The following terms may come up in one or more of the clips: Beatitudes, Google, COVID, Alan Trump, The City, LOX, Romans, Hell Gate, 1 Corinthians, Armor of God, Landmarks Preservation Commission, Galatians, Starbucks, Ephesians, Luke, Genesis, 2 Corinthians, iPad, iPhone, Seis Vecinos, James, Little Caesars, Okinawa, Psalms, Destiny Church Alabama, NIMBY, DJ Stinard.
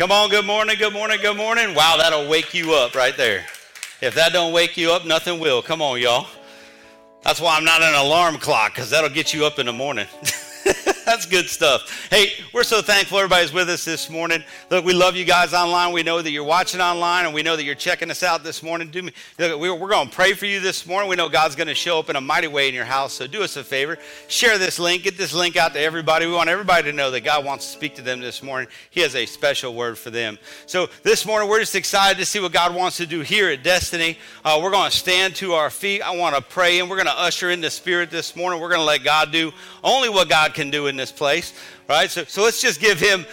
Come on, good morning, good morning, good morning. Wow, that'll wake you up right there. If that don't wake you up, nothing will. Come on, y'all. That's why I'm not an alarm clock, because that'll get you up in the morning. That's good stuff. Hey, we're so thankful everybody's with us this morning. Look, we love you guys online. We know that you're watching online, and we know that you're checking us out this morning. We're going to pray for you this morning. We know God's going to show up in a mighty way in your house, so do us a favor. Share this link. Get this link out to everybody. We want everybody to know that God wants to speak to them this morning. He has a special word for them. So this morning, we're just excited to see what God wants to do here at Destiny. We're going to stand to our feet. I want to pray, and we're going to usher in the Spirit this morning. We're going to let God do only what God can do in this place, right? So let's just give him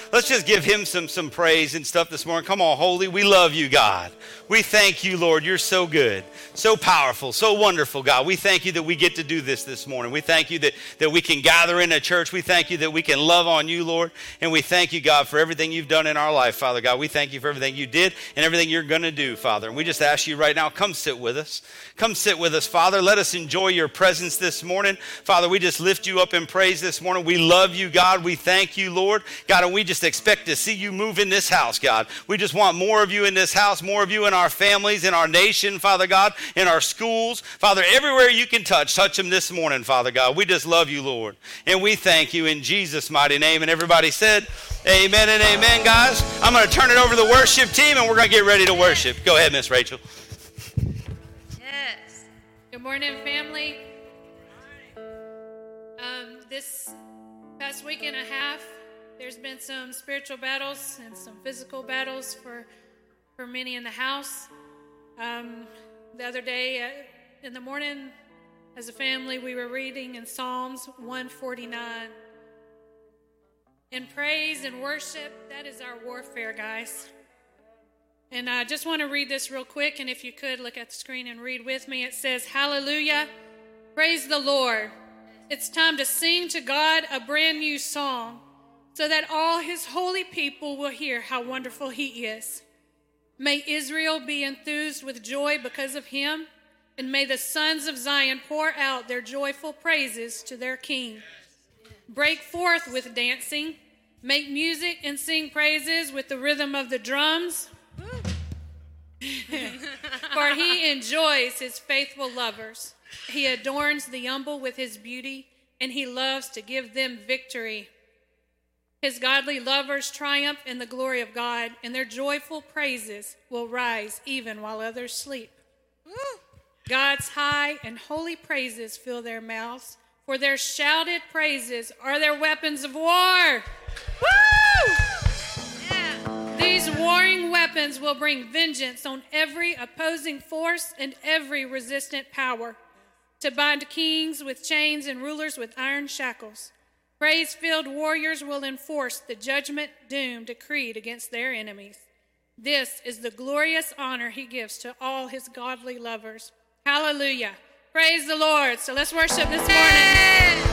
some praise and stuff this morning. Come on, holy, we love you, God. We thank you, Lord. You're so good, so powerful, so wonderful, God. We thank you that we get to do this morning. We thank you that we can gather in a church. We thank you that we can love on you, Lord. And we thank you, God, for everything you've done in our life, Father God. We thank you for everything you did and everything you're going to do, Father. And we just ask you right now, come sit with us. Come sit with us, Father. Let us enjoy your presence this morning. Father, we just lift you up in praise this morning. We love you, God. We thank you, Lord. God, and we just expect to see you move in this house, God. We just want more of you in this house, more of you in our families, in our nation, Father God, in our schools. Father, everywhere you can touch them this morning, Father God. We just love you, Lord. And we thank you in Jesus' mighty name. And everybody said, amen and amen, guys. I'm going to turn it over to the worship team, and we're going to get ready to worship. Go ahead, Miss Rachel. Yes. Good morning, family. This past week and a half, there's been some spiritual battles and some physical battles for many in the house. The other day in the morning, as a family, we were reading in Psalms 149. And praise and worship, that is our warfare, guys. And I just want to read this real quick, and if you could, look at the screen and read with me. It says, Hallelujah, praise the Lord. It's time to sing to God a brand new song so that all his holy people will hear how wonderful he is. May Israel be enthused with joy because of him, and may the sons of Zion pour out their joyful praises to their king. Break forth with dancing, make music and sing praises with the rhythm of the drums, for he enjoys his faithful lovers. He adorns the humble with his beauty, and he loves to give them victory. His godly lovers triumph in the glory of God, and their joyful praises will rise even while others sleep. Ooh. God's high and holy praises fill their mouths, for their shouted praises are their weapons of war. Woo! Yeah. These warring weapons will bring vengeance on every opposing force and every resistant power, to bind kings with chains and rulers with iron shackles. Praise-filled warriors will enforce the judgment doom decreed against their enemies. This is the glorious honor he gives to all his godly lovers. Hallelujah. Praise the Lord. So let's worship this morning. Amen.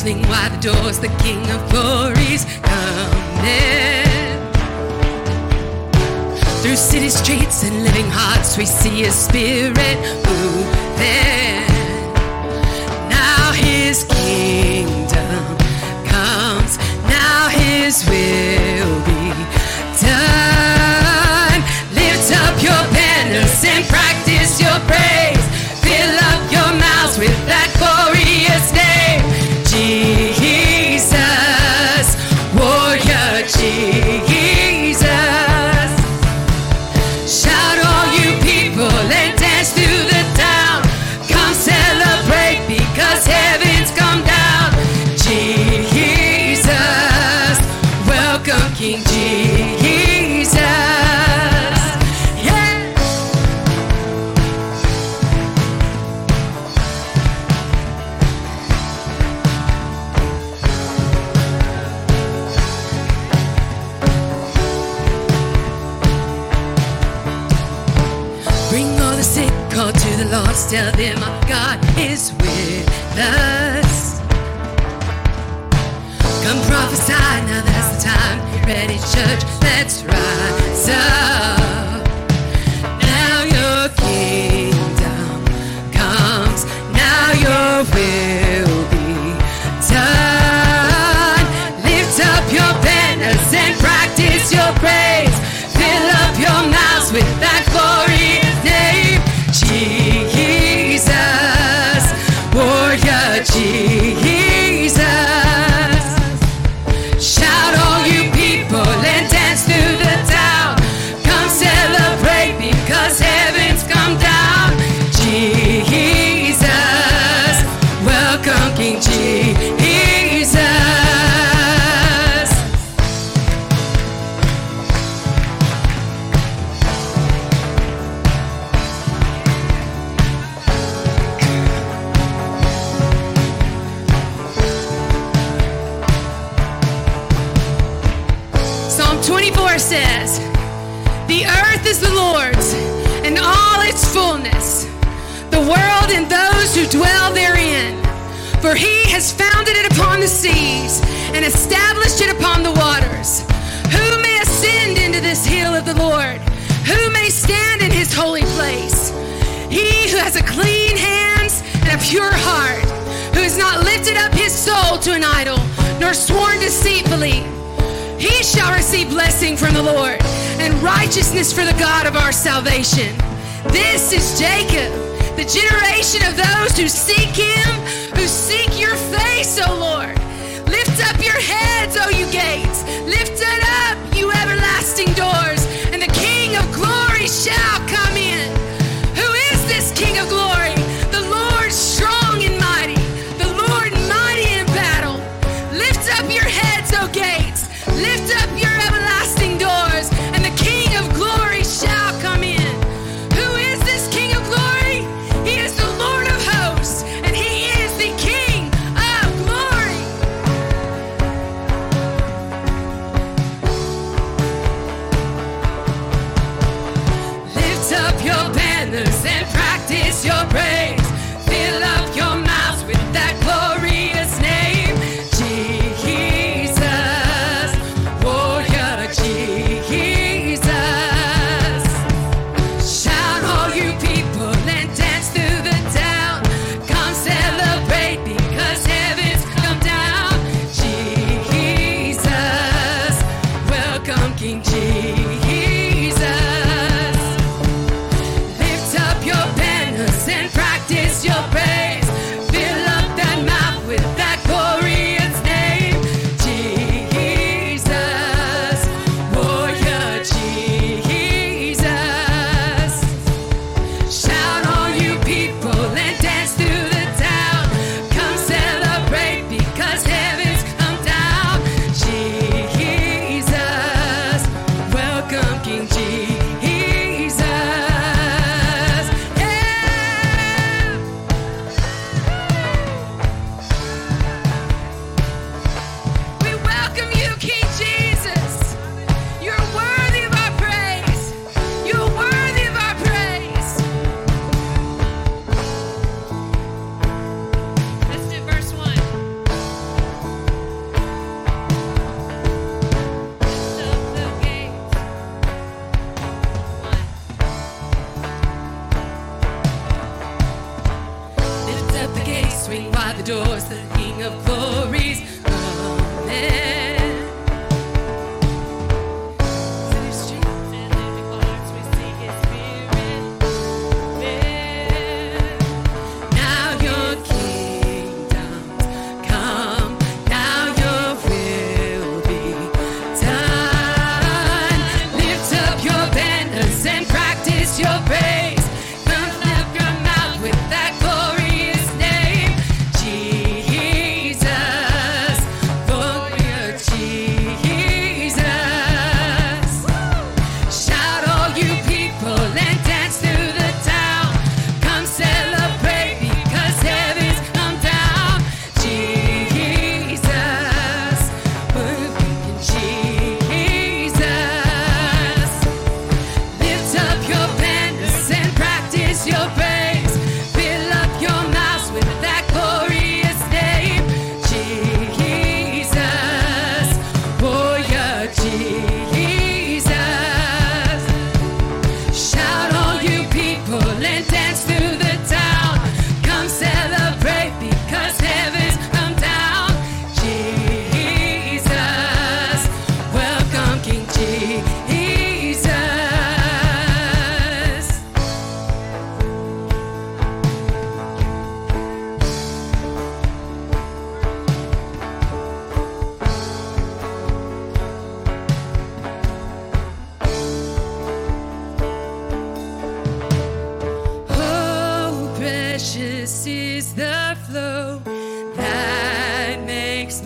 Fling wide the doors, the King of Glory's coming. Through city streets and living hearts, we see His Spirit moving. Now His kingdom comes. Now His will be done. Lift up your banners and practice your praise. Fill up your mouths with that glorious name. Jesus, warrior Jesus, shout all you people and dance through the town, come celebrate because heaven's come down. Let's tell them God is with us. Come prophesy, now that's the time. Get ready, church, let's rise up. Now your kingdom comes, now your will be done. Lift up your banners and practice your praise. Fill up your mouths with that glorious name. Jesus, warrior Jesus. Shout all you people and dance through the town. Come celebrate because heaven's come down. Jesus, welcome King Jesus. Says, the earth is the Lord's and all its fullness, the world and those who dwell therein. For he has founded it upon the seas and established it upon the waters. Who may ascend into this hill of the Lord? Who may stand in his holy place? He who has a clean hands and a pure heart, who has not lifted up his soul to an idol, nor sworn deceitfully, he shall receive blessing from the Lord and righteousness for the God of our salvation. This is Jacob, the generation of those who seek him, who seek your face, O Lord. Lift up your heads, O you gates. Lift it up, you everlasting doors, and the King of glory shall come in. Who is this King of glory? The Lord strong and mighty, the Lord mighty in battle. Lift up your heads, O gates. Lift up your everlasting doors, and the King of glory shall come in. Who is this King of glory? He is the Lord of hosts, and he is the King of glory.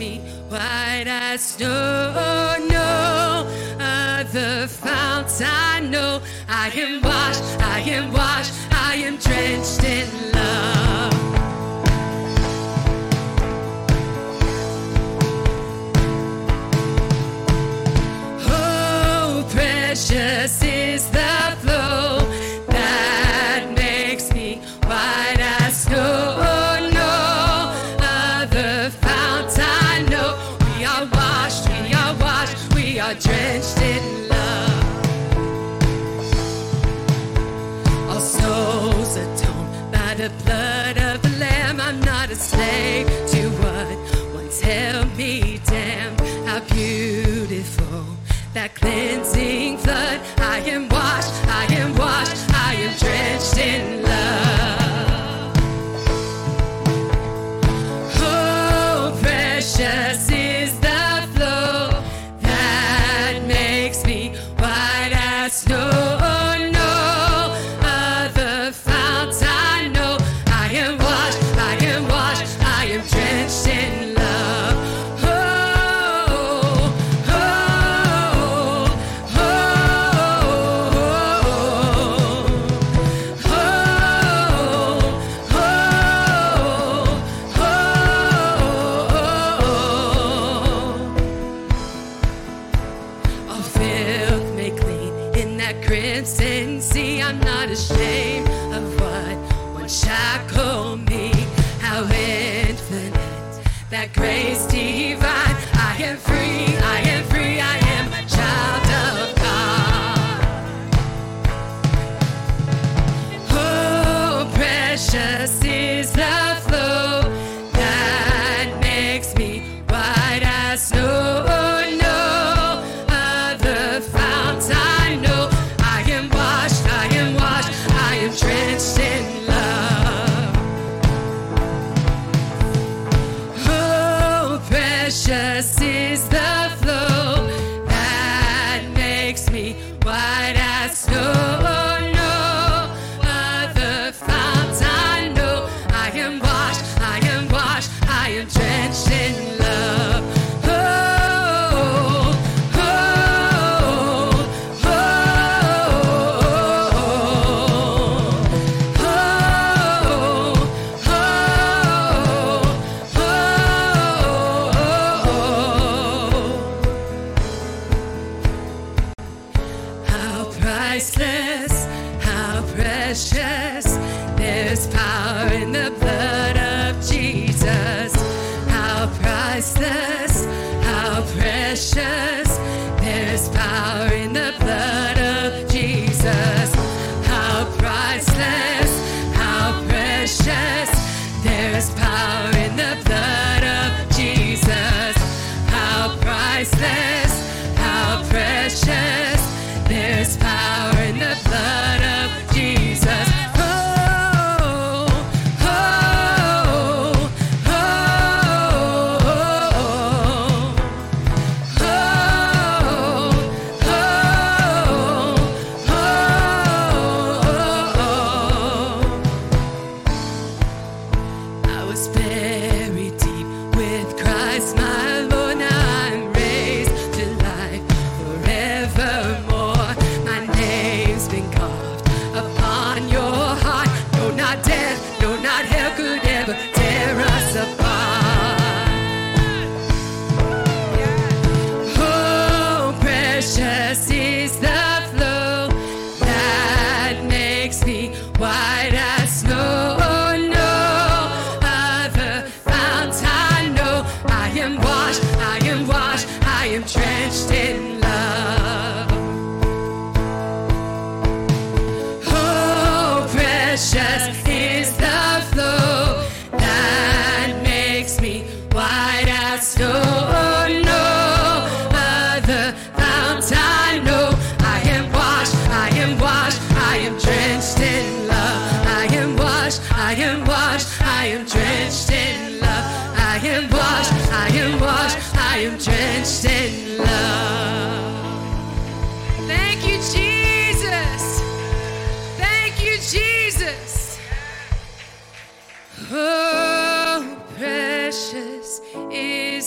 me white as snow. No other fount I know. I am washed, I am washed, I am drenched in love. Oh, precious is the flow. Slave to what once held me down. How beautiful that cleansing flood. I am washed, I am washed, I am drenched in love. Oh, precious is the flow that makes me white as snow.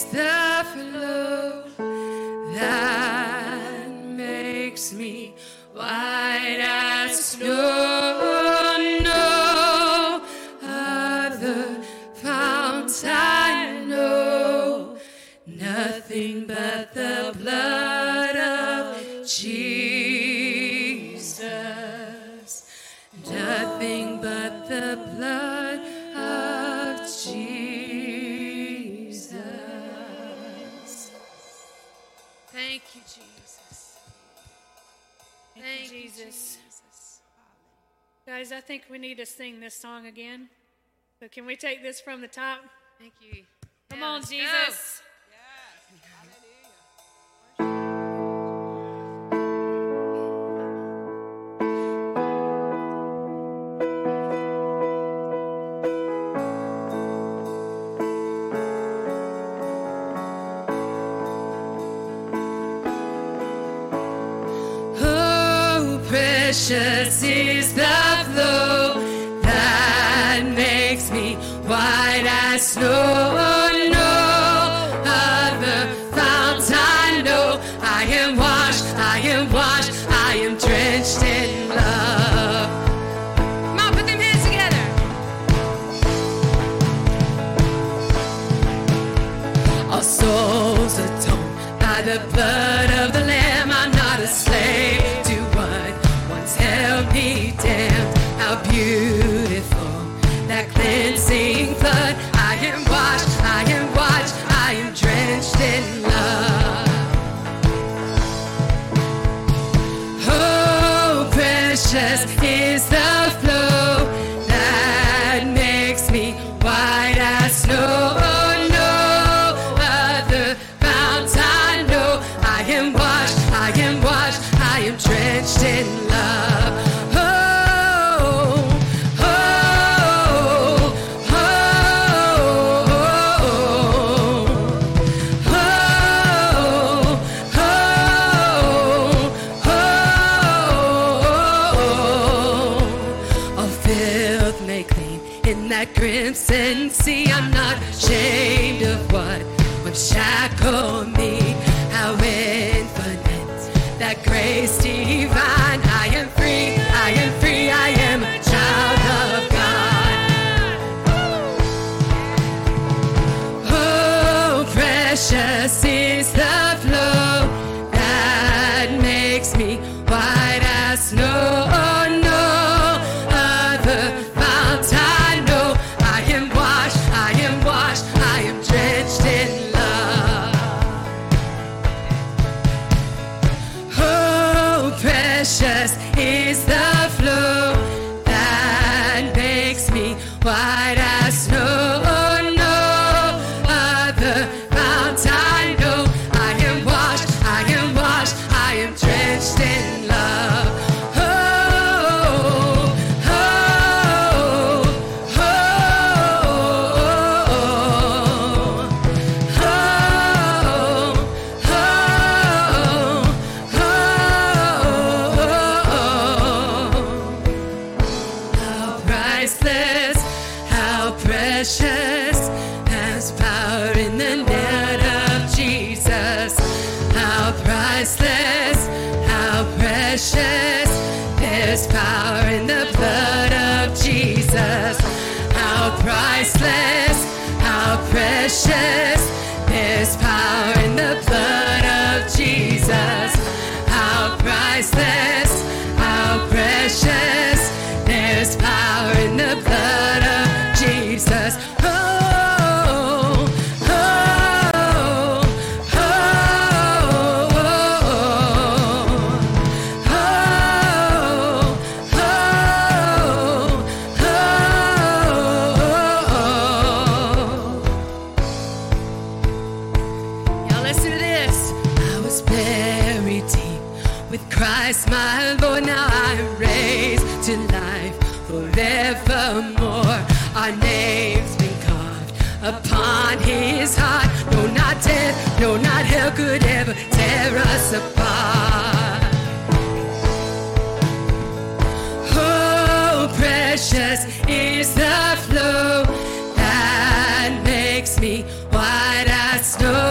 It's the flow that makes me white as snow. Nothing but the blood of Jesus. Nothing but the blood of Jesus. Thank you, Jesus. Thank you, Jesus. Guys, I think we need to sing this song again. So can we take this from the top? Thank you. Come on, Jesus. Go. Precious is the flow that makes me white as snow. Is the flow that makes me white as snow.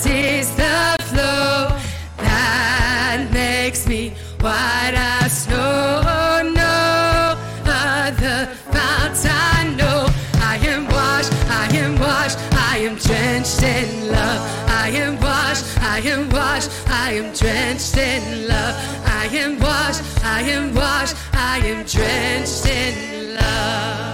This is the flow that makes me white as snow. No other fount I know. I am washed, I am washed, I am drenched in love. I am washed, I am washed, I am drenched in love. I am washed, I am washed, I am drenched in love.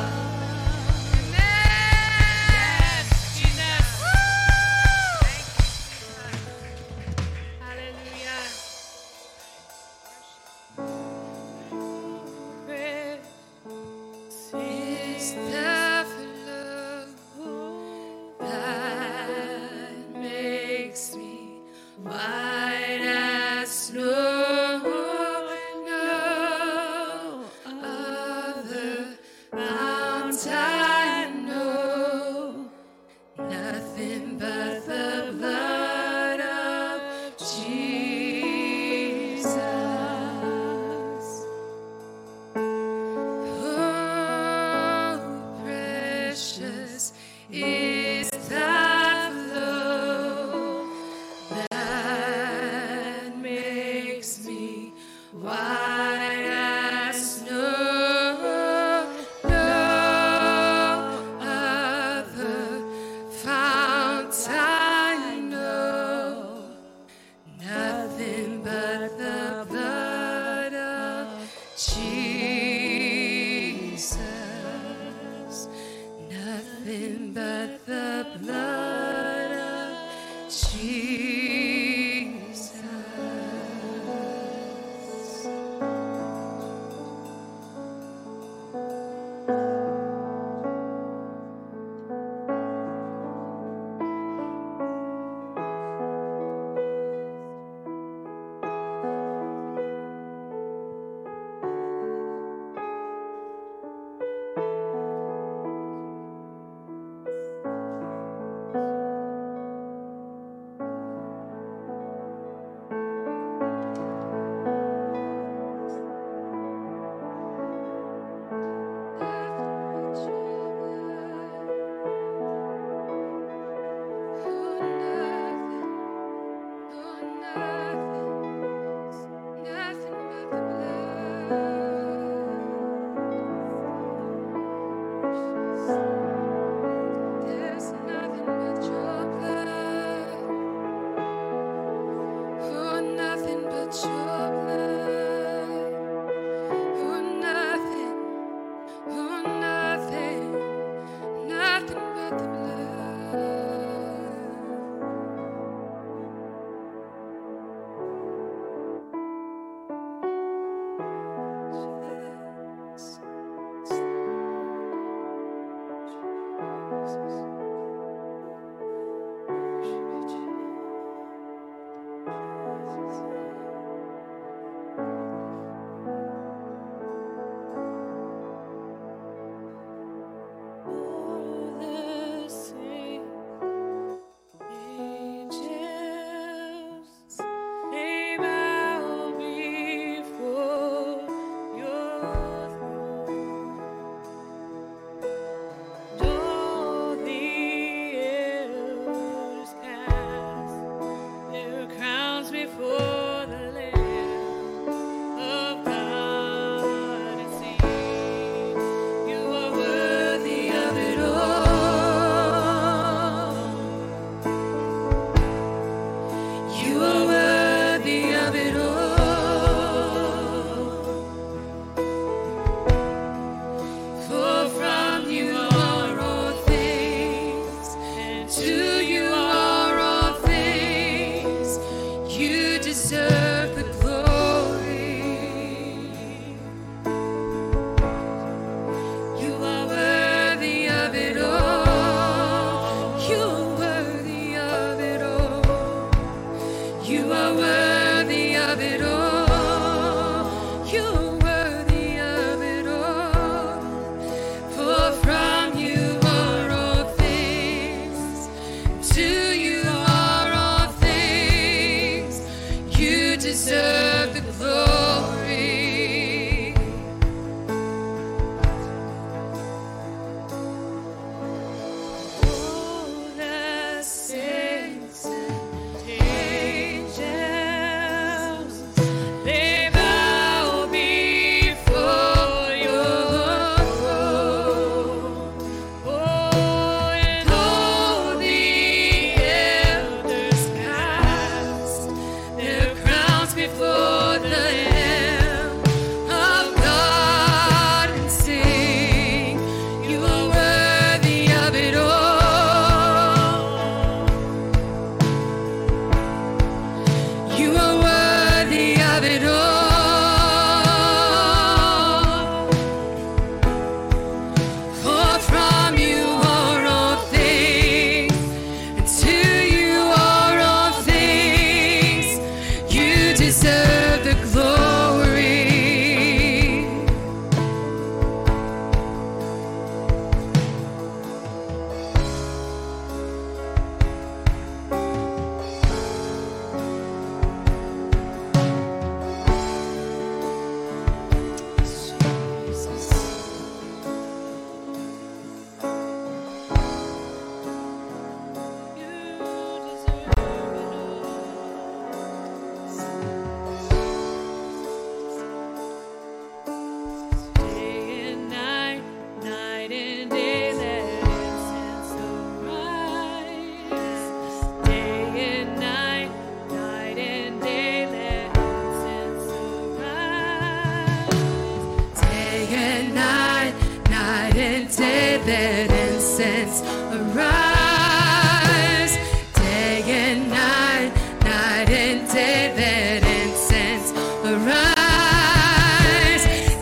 that incense arise, day and night, night and day, that incense arise,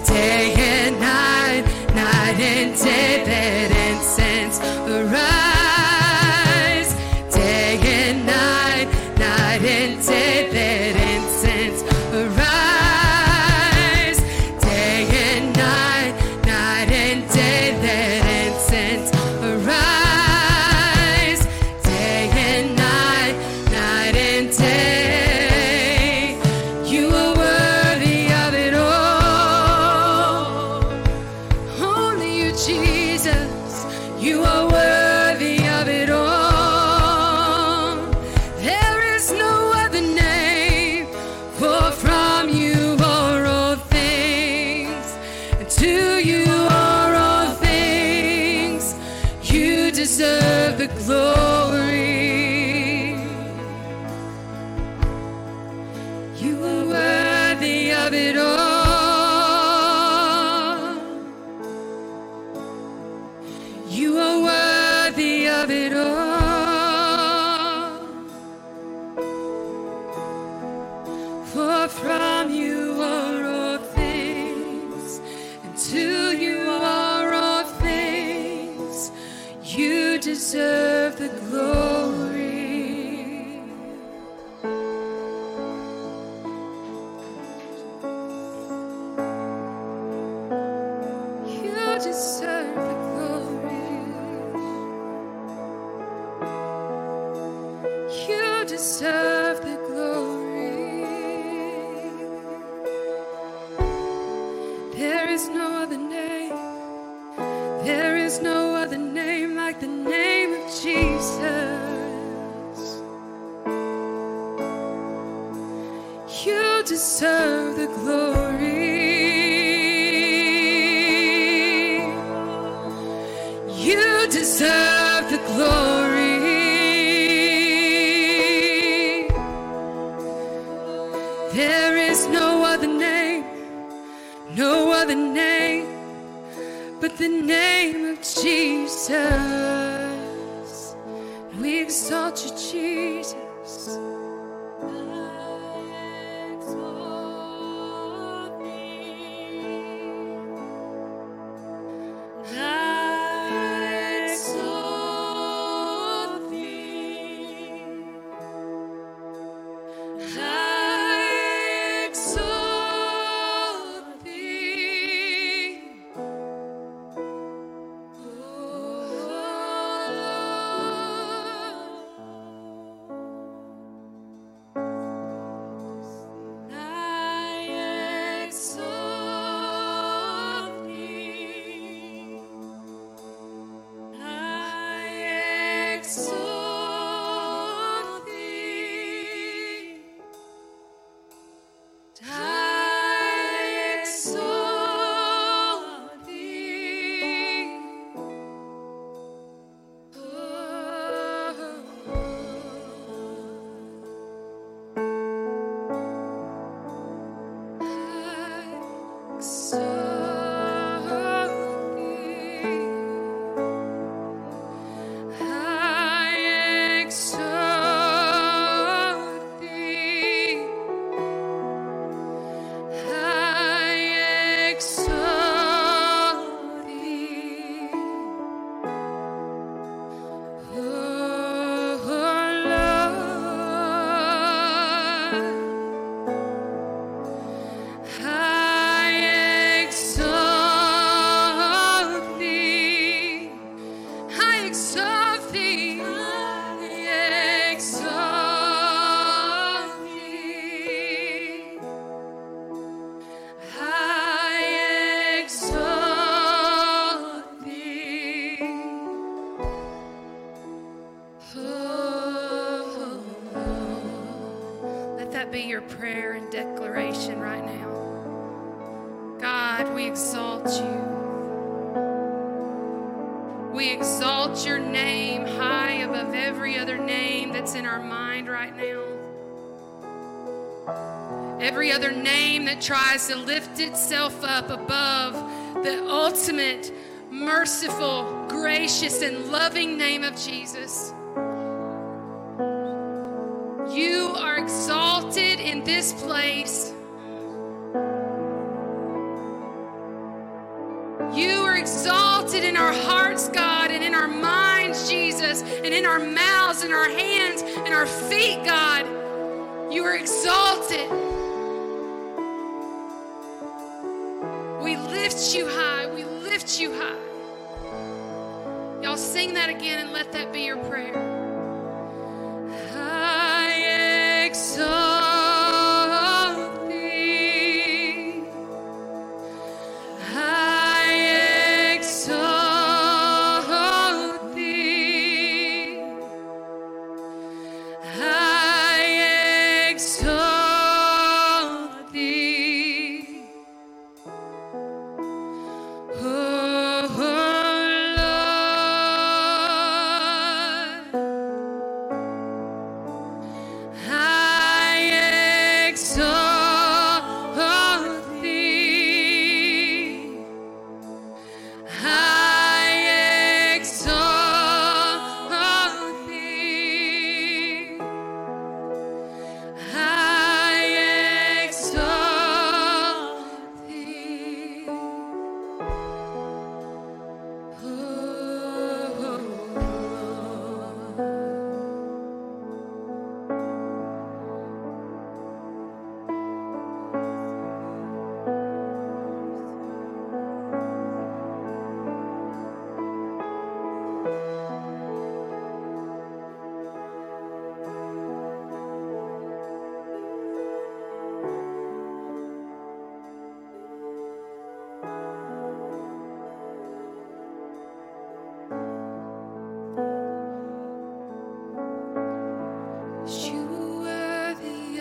day and night, night and day, that incense arise, day and night, night and day, that incense arise. Tries to lift itself up above the ultimate merciful, gracious, and loving name of Jesus. You are exalted in this place. You are exalted in our hearts, God, and in our minds, Jesus, and in our mouths, and our hands, and our feet, God. You are exalted. We lift you high. We lift you high. Y'all sing that again and let that be your prayer. I exalt thee. I exalt thee. I exalt thee. Oh, Lord, I exalt thee. I exalt thee. I exalt thee. Oh, Lord. You worthy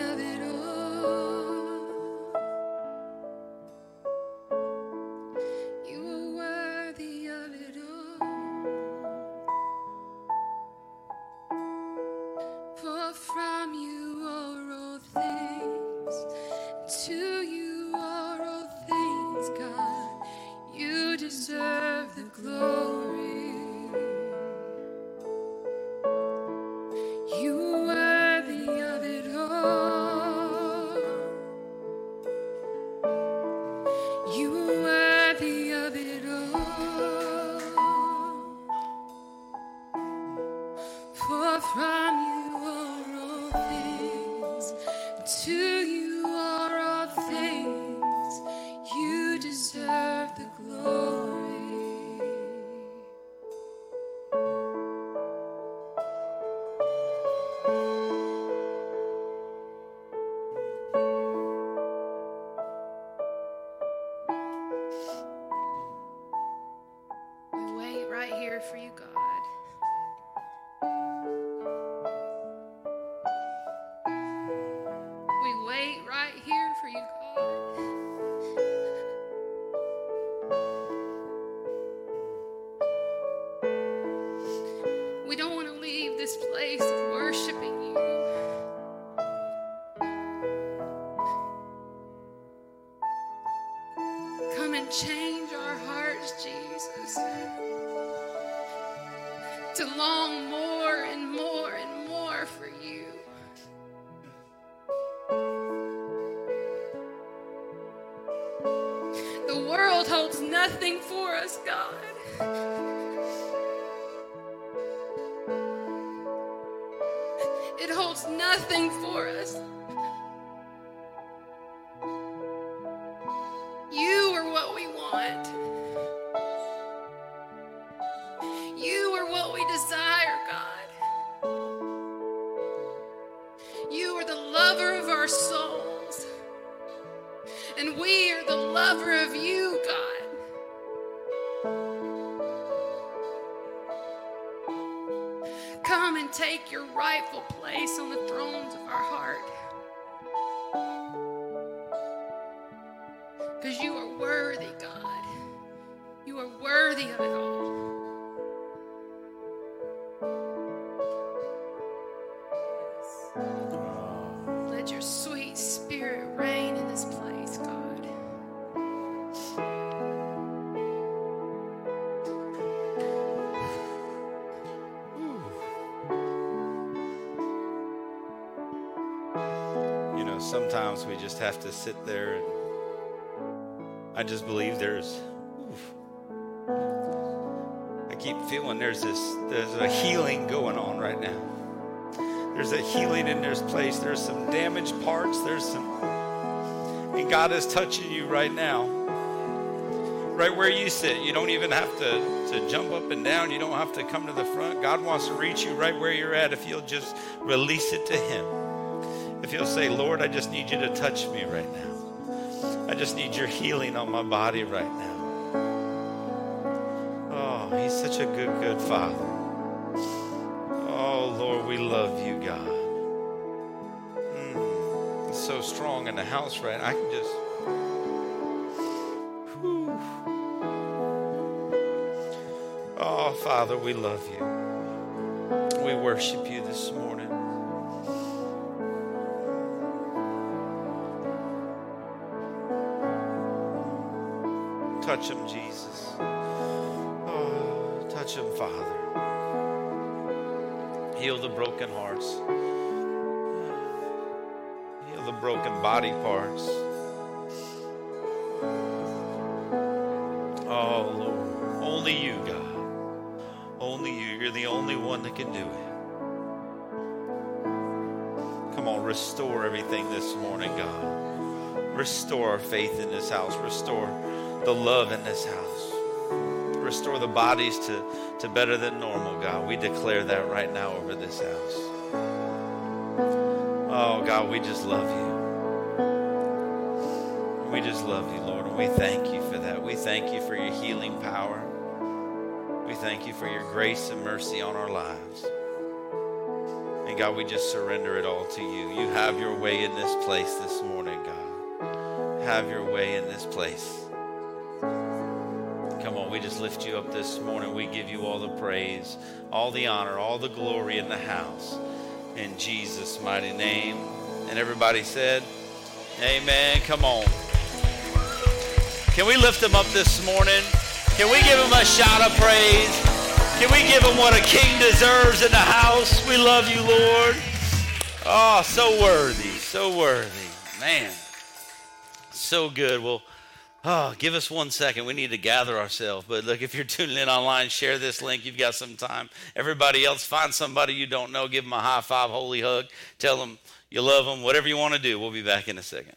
of it all. You are worthy of it all. For from you are all things, to you are all things, God. You deserve the glory. You are worthy of it all. You are worthy of it all. For from you are all things, to you are all things. You deserve the glory. We wait right here for you, God. We wait right here for you, God. We don't want to leave this place of worshiping you. Come and change our hearts, Jesus, to long more and more and more for you. The world holds nothing for us, God. It holds nothing for us. You are what we want. You are what we desire, God. You are the lover of our souls. And we are the lover of you, God. Come and take your rightful place on the thrones of our heart. Because you are worthy, God. You are worthy of it all. Let your sweet spirit reign in this place, God. but sometimes we just have to sit there, and I just believe I keep feeling there's a healing going on right now. There's a healing in this place. There's some damaged parts. And God is touching you right now. Right where you sit. You don't even have to jump up and down. You don't have to come to the front. God wants to reach you right where you're at if you'll just release it to Him. If you'll say, Lord, I just need you to touch me right now. I just need your healing on my body right now. He's such a good, good Father. Oh, Lord, we love you, God. It's so strong in the house, right? I can just... Whew. Oh, Father, we love you. We worship you this morning. Touch him, Jesus. Touch him, Father. Heal the broken hearts. Heal the broken body parts. Oh, Lord. Only you, God. Only you. You're the only one that can do it. Come on, restore everything this morning, God. Restore our faith in this house. Restore the love in this house. Restore the bodies to better than normal, God. We declare that right now over this house. Oh, God, we just love you. We just love you, Lord, and we thank you for that. We thank you for your healing power. We thank you for your grace and mercy on our lives. And, God, we just surrender it all to you. You have your way in this place this morning, God. Have your way in this place. Come on, we just lift you up this morning. We give you all the praise, all the honor, all the glory in the house. In Jesus' mighty name. And everybody said, amen. Come on. Can we lift him up this morning? Can we give him a shout of praise? Can we give him what a king deserves in the house? We love you, Lord. Oh, so worthy, so worthy. Man, so good. Well, give us 1 second. We need to gather ourselves. But look, if you're tuning in online, share this link. You've got some time. Everybody else, find somebody you don't know. Give them a high five, holy hug. Tell them you love them. Whatever you want to do. We'll be back in a second.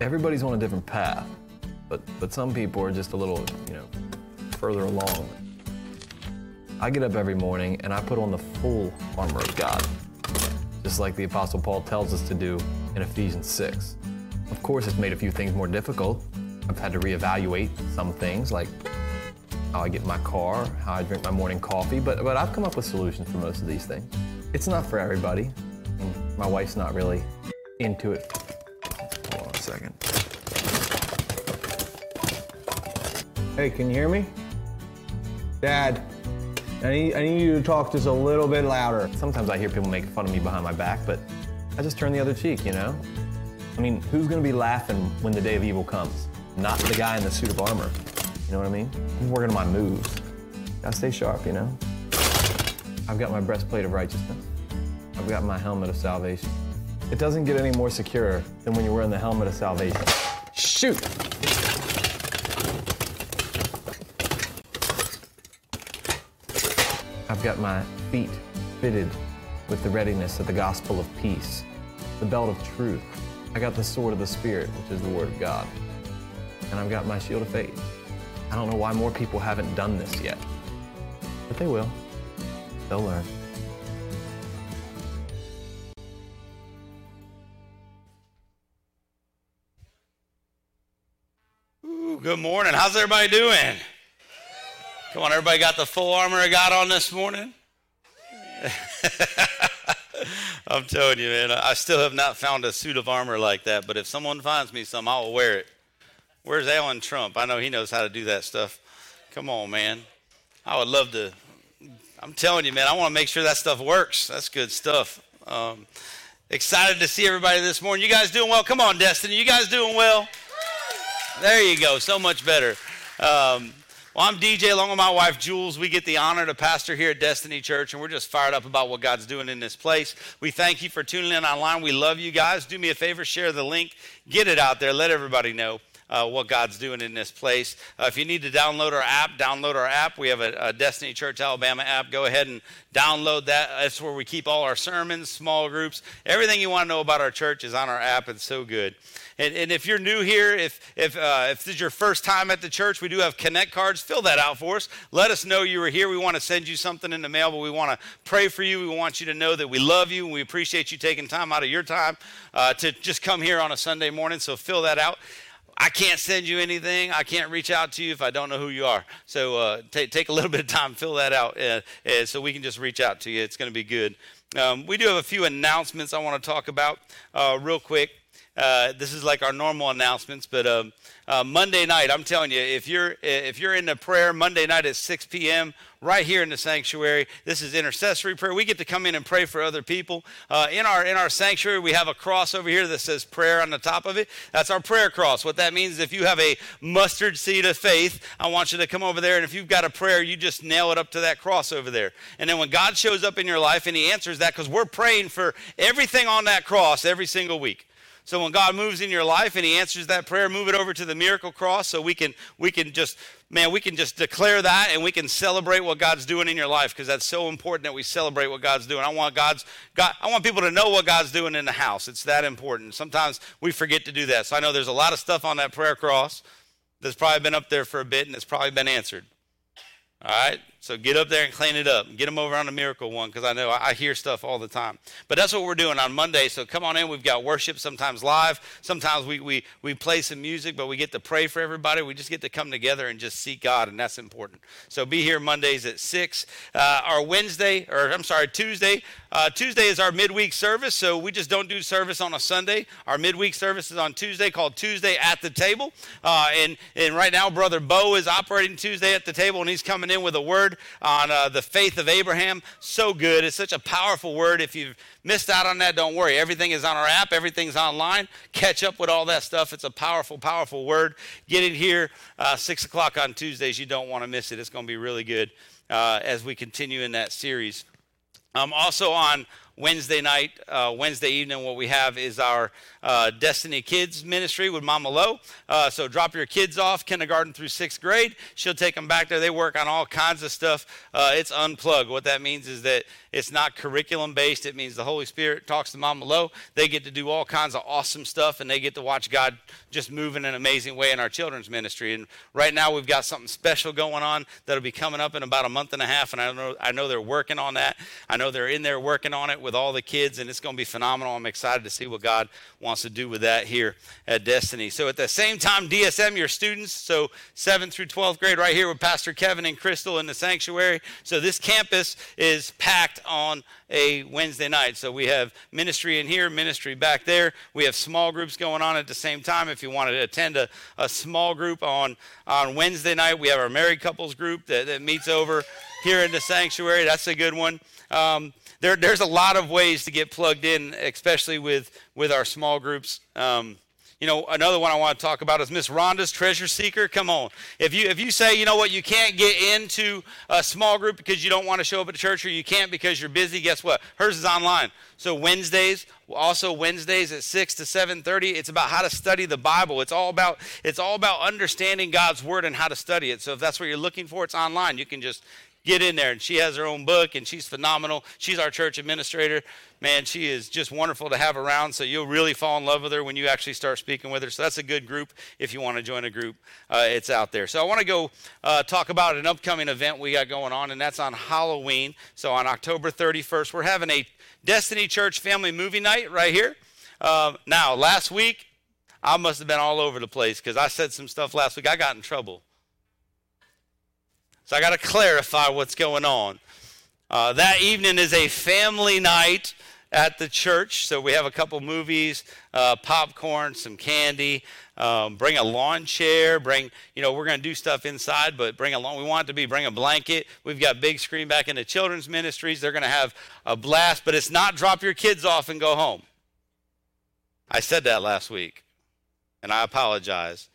everybody's on a different path, but some people are just a little, further along. I get up every morning and I put on the full armor of God, just like the Apostle Paul tells us to do in Ephesians 6. Of course, it's made a few things more difficult. I've had to reevaluate some things, like how I get in my car, how I drink my morning coffee, but I've come up with solutions for most of these things. It's not for everybody. My wife's not really into it. Hold on a second. Hey, can you hear me? Dad. I need you to talk just a little bit louder. Sometimes I hear people make fun of me behind my back, but I just turn the other cheek, I mean, who's gonna be laughing when the day of evil comes? Not the guy in the suit of armor. You know what I mean? I'm working on my moves. Gotta stay sharp, I've got my breastplate of righteousness. I've got my helmet of salvation. It doesn't get any more secure than when you're wearing the helmet of salvation. Shoot! I've got my feet fitted with the readiness of the gospel of peace, the belt of truth. I got the sword of the Spirit, which is the word of God. And I've got my shield of faith. I don't know why more people haven't done this yet, but they will. They'll learn. Ooh, good morning. How's everybody doing? Come on, everybody got the full armor of God on this morning? I'm telling you, man, I still have not found a suit of armor like that, but if someone finds me some, I will wear it. Where's Alan Trump? I know he knows how to do that stuff. Come on, man. I would love to. I'm telling you, man, I want to make sure that stuff works. That's good stuff. Excited to see everybody this morning. You guys doing well? Come on, Destiny. You guys doing well? There you go. So much better. Well, I'm DJ, along with my wife, Jules. We get the honor to pastor here at Destiny Church, and we're just fired up about what God's doing in this place. We thank you for tuning in online. We love you guys. Do me a favor, share the link. Get it out there. Let everybody know what God's doing in this place. If you need to download our app, download our app. We have a Destiny Church Alabama app. Go ahead and download that. That's where we keep all our sermons, small groups. Everything you want to know about our church is on our app. It's so good. And if you're new here, if this is your first time at the church, we do have Connect cards. Fill that out for us. Let us know you were here. We want to send you something in the mail, but we want to pray for you. We want you to know that we love you, and we appreciate you taking time out of your time to just come here on a Sunday morning. So fill that out. I can't send you anything. I can't reach out to you if I don't know who you are. So take a little bit of time, fill that out, so we can just reach out to you. It's going to be good. We do have a few announcements I want to talk about real quick. This is like our normal announcements, but Monday night, I'm telling you, if you're in the prayer, Monday night at 6 p.m., right here in the sanctuary, this is intercessory prayer. We get to come in and pray for other people. In our sanctuary, we have a cross over here that says prayer on the top of it. That's our prayer cross. What that means is if you have a mustard seed of faith, I want you to come over there, and if you've got a prayer, you just nail it up to that cross over there. And then when God shows up in your life, and he answers that, because we're praying for everything on that cross every single week. So when God moves in your life and he answers that prayer, move it over to the miracle cross so we can just declare that, and we can celebrate what God's doing in your life, because that's so important that we celebrate what God's doing. I want people to know what God's doing in the house. It's that important. Sometimes we forget to do that. So I know there's a lot of stuff on that prayer cross that's probably been up there for a bit, and it's probably been answered. All right, so get up there and clean it up. Get them over on the miracle one, because I know I hear stuff all the time. But that's what we're doing on Monday, so come on in. We've got worship, sometimes live. Sometimes we play some music, but we get to pray for everybody. We just get to come together and just seek God, and that's important. So be here Mondays at 6. Tuesday. Tuesday is our midweek service, so we just don't do service on a Sunday. Our midweek service is on Tuesday, called Tuesday at the Table. And right now, Brother Bo is operating Tuesday at the Table, and he's coming in with a word on the faith of Abraham. So good. It's such a powerful word. If you've missed out on that, don't worry. Everything is on our app. Everything's online. Catch up with all that stuff. It's a powerful, powerful word. Get in here 6 o'clock on Tuesdays. You don't want to miss it. It's going to be really good as we continue in that series. Also on Wednesday night, Wednesday evening, what we have is our Destiny Kids ministry with Mama Lo. So drop your kids off, kindergarten through sixth grade. She'll take them back there. They work on all kinds of stuff. It's unplugged. What that means is that it's not curriculum-based. It means the Holy Spirit talks to Mama Lo. They get to do all kinds of awesome stuff, and they get to watch God just move in an amazing way in our children's ministry. And right now we've got something special going on that'll be coming up in about a month and a half, and I know they're working on that. I know they're in there working on it with all the kids, and it's going to be phenomenal. I'm excited to see what God wants to do with that here at Destiny. So at the same time, DSM, your students, so 7th through 12th grade right here with Pastor Kevin and Crystal in the sanctuary. So this campus is packed on a Wednesday night. So we have ministry in here, ministry back there. We have small groups going on at the same time. If you want to attend a small group on Wednesday night, we have our married couples group that meets over here in the sanctuary. That's a good one. There's a lot of ways to get plugged in, especially with our small groups. Another one I want to talk about is Miss Rhonda's Treasure Seeker. Come on. If you say, you know what, you can't get into a small group because you don't want to show up at church, or you can't because you're busy, guess what? Hers is online. So Wednesdays at 6 to 7:30, it's about how to study the Bible. It's all about understanding God's Word and how to study it. So if that's what you're looking for, it's online. You can just get in there, and she has her own book, and she's phenomenal. She's our church administrator. Man, she is just wonderful to have around, so you'll really fall in love with her when you actually start speaking with her. So that's a good group if you want to join a group. It's out there. So I want to go talk about an upcoming event we got going on, and that's on Halloween. So on October 31st, we're having a Destiny Church family movie night right here. Now, last week, I must have been all over the place because I said some stuff last week. I got in trouble. So I got to clarify what's going on. That evening is a family night at the church. So we have a couple movies, popcorn, some candy. Bring a lawn chair. We're going to do stuff inside, but bring a blanket. We've got big screen back in the children's ministries. They're going to have a blast, but it's not drop your kids off and go home. I said that last week, and I apologize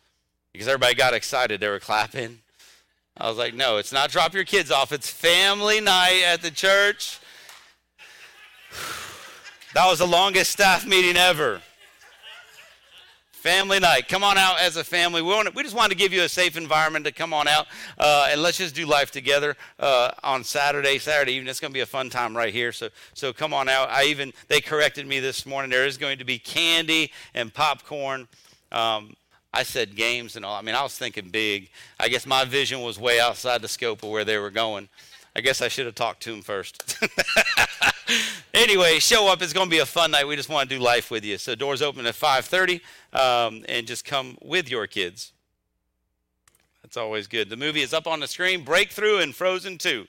because everybody got excited. They were clapping. I was like, no, it's not drop your kids off. It's family night at the church. That was the longest staff meeting ever. Family night. Come on out as a family. We just wanted to give you a safe environment to come on out, and let's just do life together on Saturday evening. It's going to be a fun time right here, so come on out. They corrected me this morning. There is going to be candy and popcorn. I said games and all. I mean, I was thinking big. I guess my vision was way outside the scope of where they were going. I guess I should have talked to them first. Anyway, show up. It's going to be a fun night. We just want to do life with you. So doors open at 5:30, and just come with your kids. That's always good. The movie is up on the screen, Breakthrough and Frozen 2.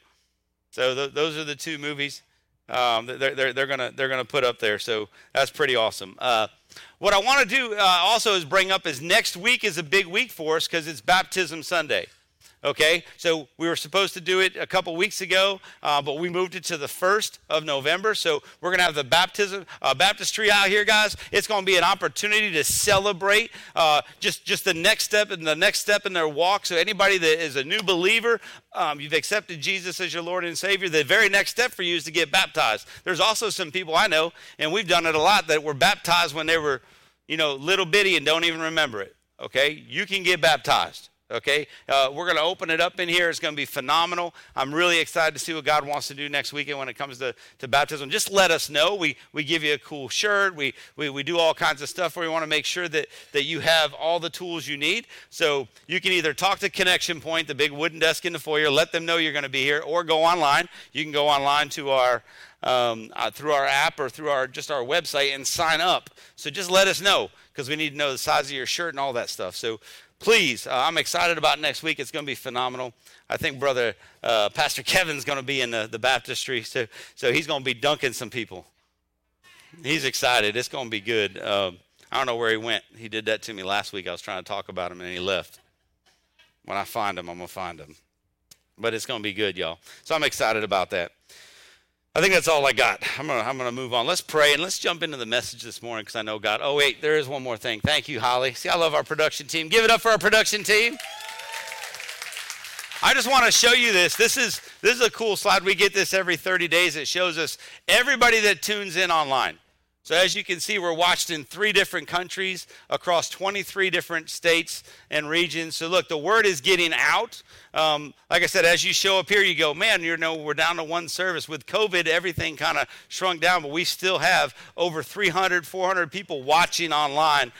So those are the two movies they're gonna put up there. So that's pretty awesome. What I want to do also is bring up is next week is a big week for us because it's Baptism Sunday. Okay, so we were supposed to do it a couple weeks ago, but we moved it to the 1st of November. So we're going to have the baptistry out here, guys. It's going to be an opportunity to celebrate just the next step in their walk. So anybody that is a new believer, you've accepted Jesus as your Lord and Savior, the very next step for you is to get baptized. There's also some people I know, and we've done it a lot, that were baptized when they were, little bitty and don't even remember it. Okay, you can get baptized. Okay, we're going to open it up in here. It's going to be phenomenal. I'm really excited to see what God wants to do next weekend when it comes to baptism. Just let us know. We give you a cool shirt. We do all kinds of stuff where we want to make sure that you have all the tools you need. So you can either talk to Connection Point, the big wooden desk in the foyer, let them know you're going to be here, or go online. You can go online to our through our app or through our website and sign up. So just let us know because we need to know the size of your shirt and all that stuff. So please, I'm excited about next week. It's going to be phenomenal. I think Pastor Kevin's going to be in the baptistry, so he's going to be dunking some people. He's excited. It's going to be good. I don't know where he went. He did that to me last week. I was trying to talk about him, and he left. When I find him, I'm going to find him. But it's going to be good, y'all. So I'm excited about that. I think that's all I got. I'm going to move on. Let's pray, and let's jump into the message this morning because I know God. Oh, wait, there is one more thing. Thank you, Holly. See, I love our production team. Give it up for our production team. I just want to show you this. This is a cool slide. We get this every 30 days. It shows us everybody that tunes in online. So as you can see, we're watched in 3 different countries across 23 different states and regions. So look, the word is getting out. Like I said, as you show up here, you go, man, you know, we're down to one service. With COVID, everything kind of shrunk down, but we still have over 300, 400 people watching online,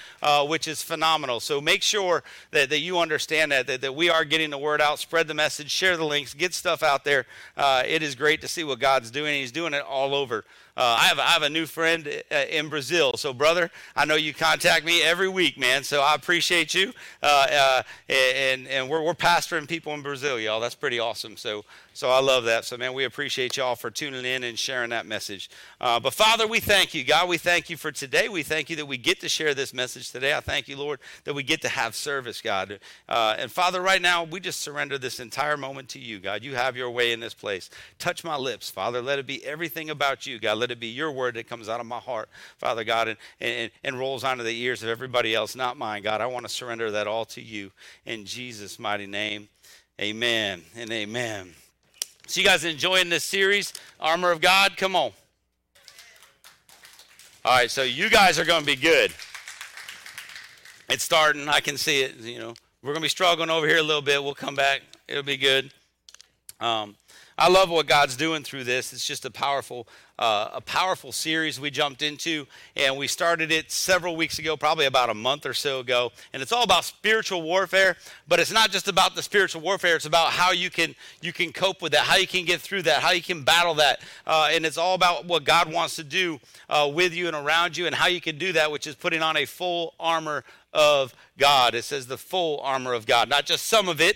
which is phenomenal. So make sure that you understand that we are getting the word out. Spread the message, share the links, get stuff out there. It is great to see what God's doing. He's doing it all over. I have a new friend in Brazil. So, brother, I know you contact me every week, man. So I appreciate you. And we're pastoring people in Brazil, y'all. That's pretty awesome. So I love that. So, man, we appreciate y'all for tuning in and sharing that message. But, Father, we thank you. God, we thank you for today. We thank you that we get to share this message today. I thank you, Lord, that we get to have service, God. And, Father, right now, we just surrender this entire moment to you, God. You have your way in this place. Touch my lips, Father. Let it be everything about you, God. Let it be your word that comes out of my heart, Father God, and rolls onto the ears of everybody else, not mine, God. I want to surrender that all to you in Jesus' mighty name. Amen and amen. So you guys enjoying this series, Armor of God? Come on. All right, so you guys are going to be good. It's starting. I can see it, you know. We're going to be struggling over here a little bit. We'll come back. It'll be good. I love what God's doing through this. It's just a powerful series we jumped into, and we started it several weeks ago, probably about a month or so ago. And it's all about spiritual warfare, but it's not just about the spiritual warfare. It's about how you can cope with that, how you can get through that, how you can battle that. And it's all about what God wants to do with you and around you, and how you can do that, which is putting on a full armor of God. It says the full armor of God, not just some of it.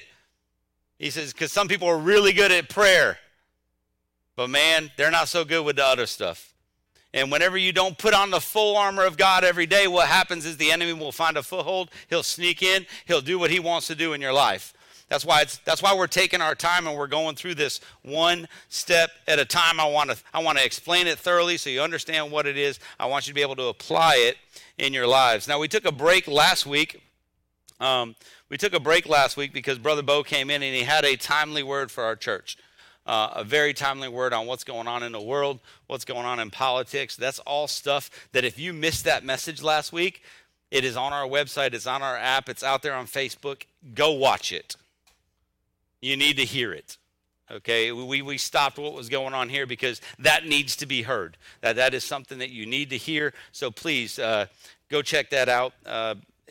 He says, because some people are really good at prayer, but man, they're not so good with the other stuff. And whenever you don't put on the full armor of God every day, what happens is the enemy will find a foothold. He'll sneak in. He'll do what he wants to do in your life. That's why we're taking our time and we're going through this one step at a time. I want to explain it thoroughly so you understand what it is. I want you to be able to apply it in your lives. Now, we took a break last week. Because Brother Bo came in and he had a timely word for our church, a very timely word on what's going on in the world, what's going on in politics. That's all stuff that if you missed that message last week, it is on our website, it's on our app, it's out there on Facebook. Go watch it. You need to hear it. Okay, we stopped what was going on here because that needs to be heard. That is something that you need to hear. So please go check that out.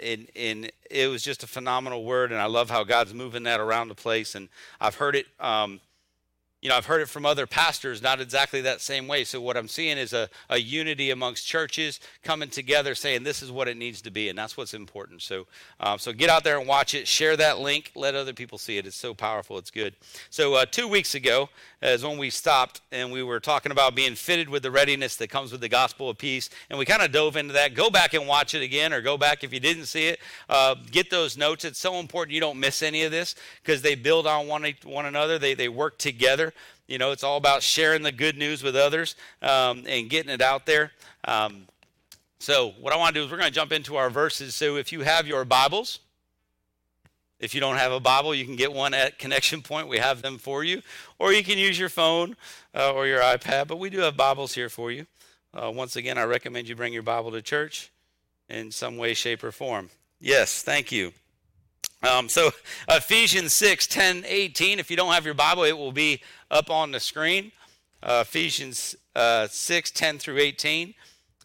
And it was just a phenomenal word, and I love how God's moving that around the place. And I've heard it, I've heard it from other pastors, not exactly that same way. So what I'm seeing is a unity amongst churches coming together, saying this is what it needs to be, and that's what's important. So get out there and watch it. Share that link. Let other people see it. It's so powerful. It's good. So 2 weeks ago is when we stopped, and we were talking about being fitted with the readiness that comes with the gospel of peace, and we kind of dove into that. Go back and watch it again, or go back if you didn't see it. Get those notes. It's so important you don't miss any of this because they build on one another. They work together. You know, it's all about sharing the good news with others and getting it out there. So what I want to do is we're going to jump into our verses. So if you have your Bibles, if you don't have a Bible, you can get one at Connection Point. We have them for you. Or you can use your phone or your iPad, but we do have Bibles here for you. Once again, I recommend you bring your Bible to church in some way, shape, or form. Yes, thank you. So Ephesians 6:10-18, if you don't have your Bible, it will be up on the screen. Ephesians 6:10-18.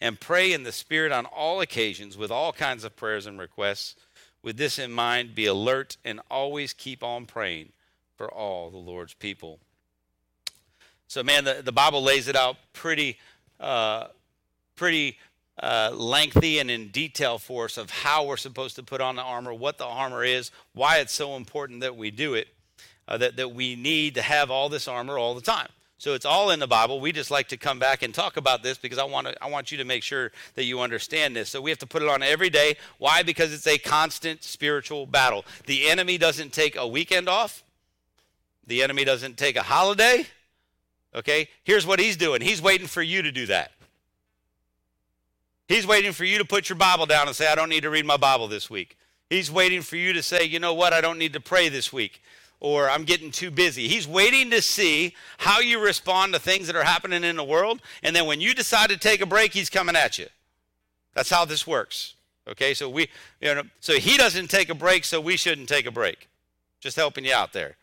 And pray in the Spirit on all occasions with all kinds of prayers and requests. With this in mind, be alert and always keep on praying for all the Lord's people. So, man, the Bible lays it out pretty lengthy and in detail for us of how we're supposed to put on the armor, what the armor is, why it's so important that we do it, that we need to have all this armor all the time. So it's all in the Bible. We just like to come back and talk about this because I want you to make sure that you understand this. So we have to put it on every day. Why? Because it's a constant spiritual battle. The enemy doesn't take a weekend off. The enemy doesn't take a holiday. Okay? Here's what he's doing. He's waiting for you to do that. He's waiting for you to put your Bible down and say, I don't need to read my Bible this week. He's waiting for you to say, you know what, I don't need to pray this week, or I'm getting too busy. He's waiting to see how you respond to things that are happening in the world, and then when you decide to take a break, he's coming at you. That's how this works. Okay, so so he doesn't take a break, so we shouldn't take a break. Just helping you out there.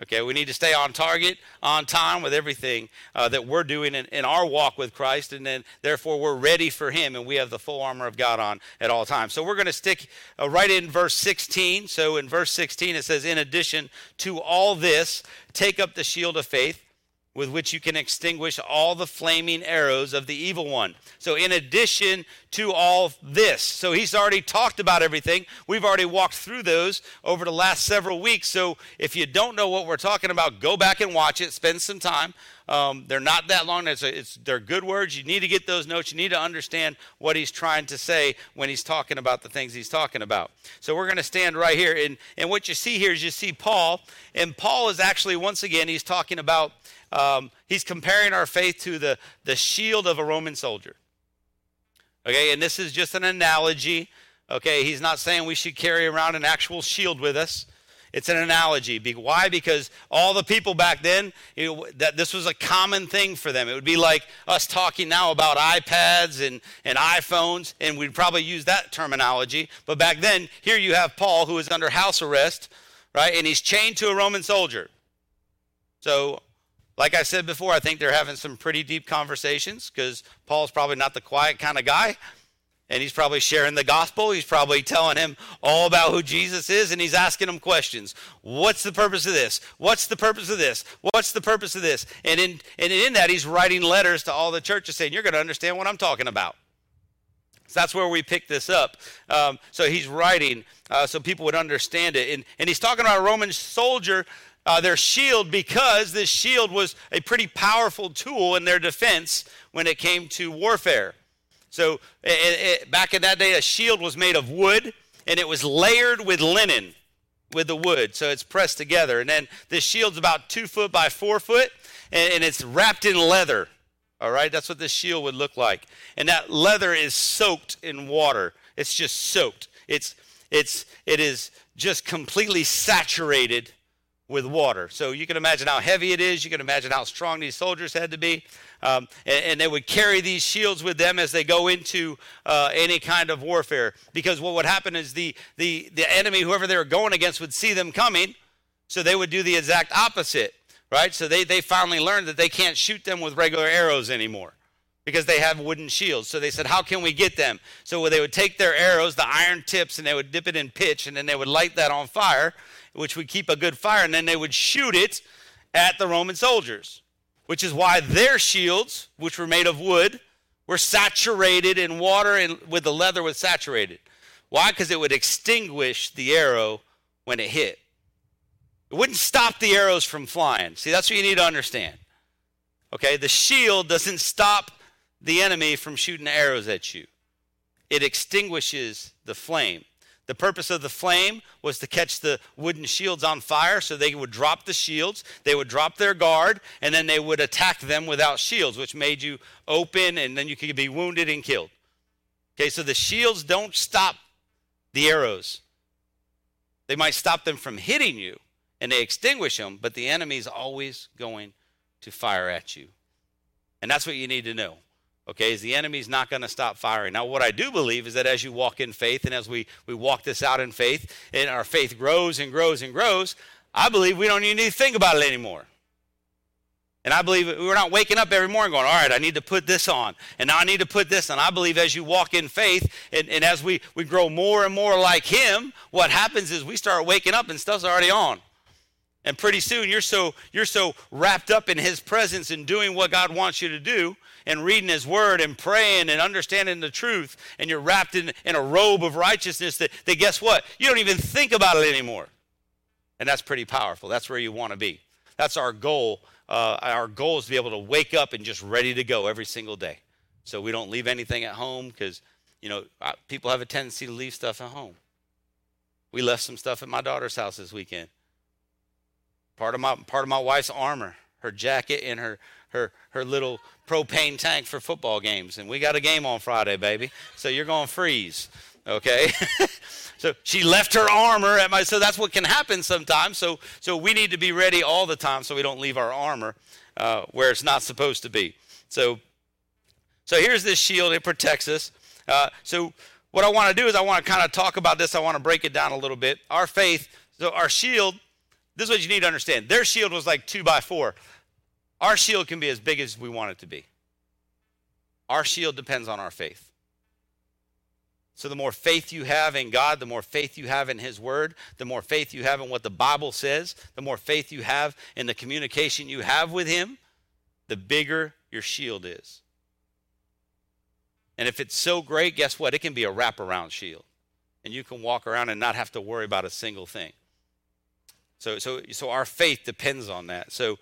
Okay, we need to stay on target, on time with everything that we're doing in our walk with Christ, and then therefore we're ready for him, and we have the full armor of God on at all times. So we're going to stick right in verse 16. So in verse 16 it says, in addition to all this, take up the shield of faith with which you can extinguish all the flaming arrows of the evil one. So in addition to all this, so he's already talked about everything. We've already walked through those over the last several weeks. So if you don't know what we're talking about, go back and watch it. Spend some time. They're not that long. They're good words. You need to get those notes. You need to understand what he's trying to say when he's talking about the things he's talking about. So we're going to stand right here. And what you see here is you see Paul. And Paul is actually, once again, he's talking about, he's comparing our faith to the shield of a Roman soldier. Okay, and this is just an analogy. Okay, he's not saying we should carry around an actual shield with us. It's an analogy. Why? Because all the people back then, this was a common thing for them. It would be like us talking now about iPads and iPhones, and we'd probably use that terminology. But back then, here you have Paul, who is under house arrest, right? And he's chained to a Roman soldier. So, like I said before, I think they're having some pretty deep conversations because Paul's probably not the quiet kind of guy. And he's probably sharing the gospel. He's probably telling him all about who Jesus is, and he's asking him questions. What's the purpose of this? What's the purpose of this? What's the purpose of this? And in that, he's writing letters to all the churches saying, you're going to understand what I'm talking about. So that's where we pick this up. So he's writing so people would understand it. And he's talking about a Roman soldier, their shield, because this shield was a pretty powerful tool in their defense when it came to warfare. So back in that day, a shield was made of wood, and it was layered with linen, with the wood. So it's pressed together. And then this shield's about 2 foot by 4 foot, and it's wrapped in leather. All right, that's what this shield would look like. And that leather is soaked in water. It's just soaked. It is just completely saturated with water. So you can imagine how heavy it is. You can imagine how strong these soldiers had to be. And they would carry these shields with them as they go into any kind of warfare. Because what would happen is the enemy, whoever they were going against, would see them coming. So they would do the exact opposite, right? So they finally learned that they can't shoot them with regular arrows anymore because they have wooden shields. So they said, how can we get them? So they would take their arrows, the iron tips, and they would dip it in pitch, and then they would light that on fire, which would keep a good fire, and then they would shoot it at the Roman soldiers, which is why their shields, which were made of wood, were saturated in water, and with the leather was saturated. Why? Because it would extinguish the arrow when it hit. It wouldn't stop the arrows from flying. See, that's what you need to understand. Okay, the shield doesn't stop the enemy from shooting arrows at you. It extinguishes the flame. The purpose of the flame was to catch the wooden shields on fire, so they would drop the shields, they would drop their guard, and then they would attack them without shields, which made you open, and then you could be wounded and killed. Okay, so the shields don't stop the arrows. They might stop them from hitting you, and they extinguish them, but the enemy's always going to fire at you. And that's what you need to know. Okay, is the enemy's not going to stop firing. Now, what I do believe is that as you walk in faith and as we walk this out in faith, and our faith grows and grows and grows, I believe we don't even need to think about it anymore. And I believe we're not waking up every morning going, all right, I need to put this on, and now I need to put this on. I believe as you walk in faith, and as we grow more and more like him, what happens is we start waking up and stuff's already on. And pretty soon you're so wrapped up in his presence and doing what God wants you to do and reading his word and praying and understanding the truth, and you're wrapped in a robe of righteousness that guess what? You don't even think about it anymore. And that's pretty powerful. That's where you want to be. That's our goal. Our goal is to be able to wake up and just ready to go every single day. So we don't leave anything at home, because, you know, people have a tendency to leave stuff at home. We left some stuff at my daughter's house this weekend. Part of my wife's armor, her jacket, and her little propane tank for football games. And we got a game on Friday, baby. So you're going to freeze, okay? So she left her armor at my. So that's what can happen sometimes. So we need to be ready all the time, so we don't leave our armor where it's not supposed to be. So here's this shield. It protects us. So what I want to do is I want to kind of talk about this. I want to break it down a little bit. Our faith. So our shield. This is what you need to understand. Their shield was like 2x4. Our shield can be as big as we want it to be. Our shield depends on our faith. So the more faith you have in God, the more faith you have in his word, the more faith you have in what the Bible says, the more faith you have in the communication you have with him, the bigger your shield is. And if it's so great, guess what? It can be a wraparound shield. And you can walk around and not have to worry about a single thing. So our faith depends on that. So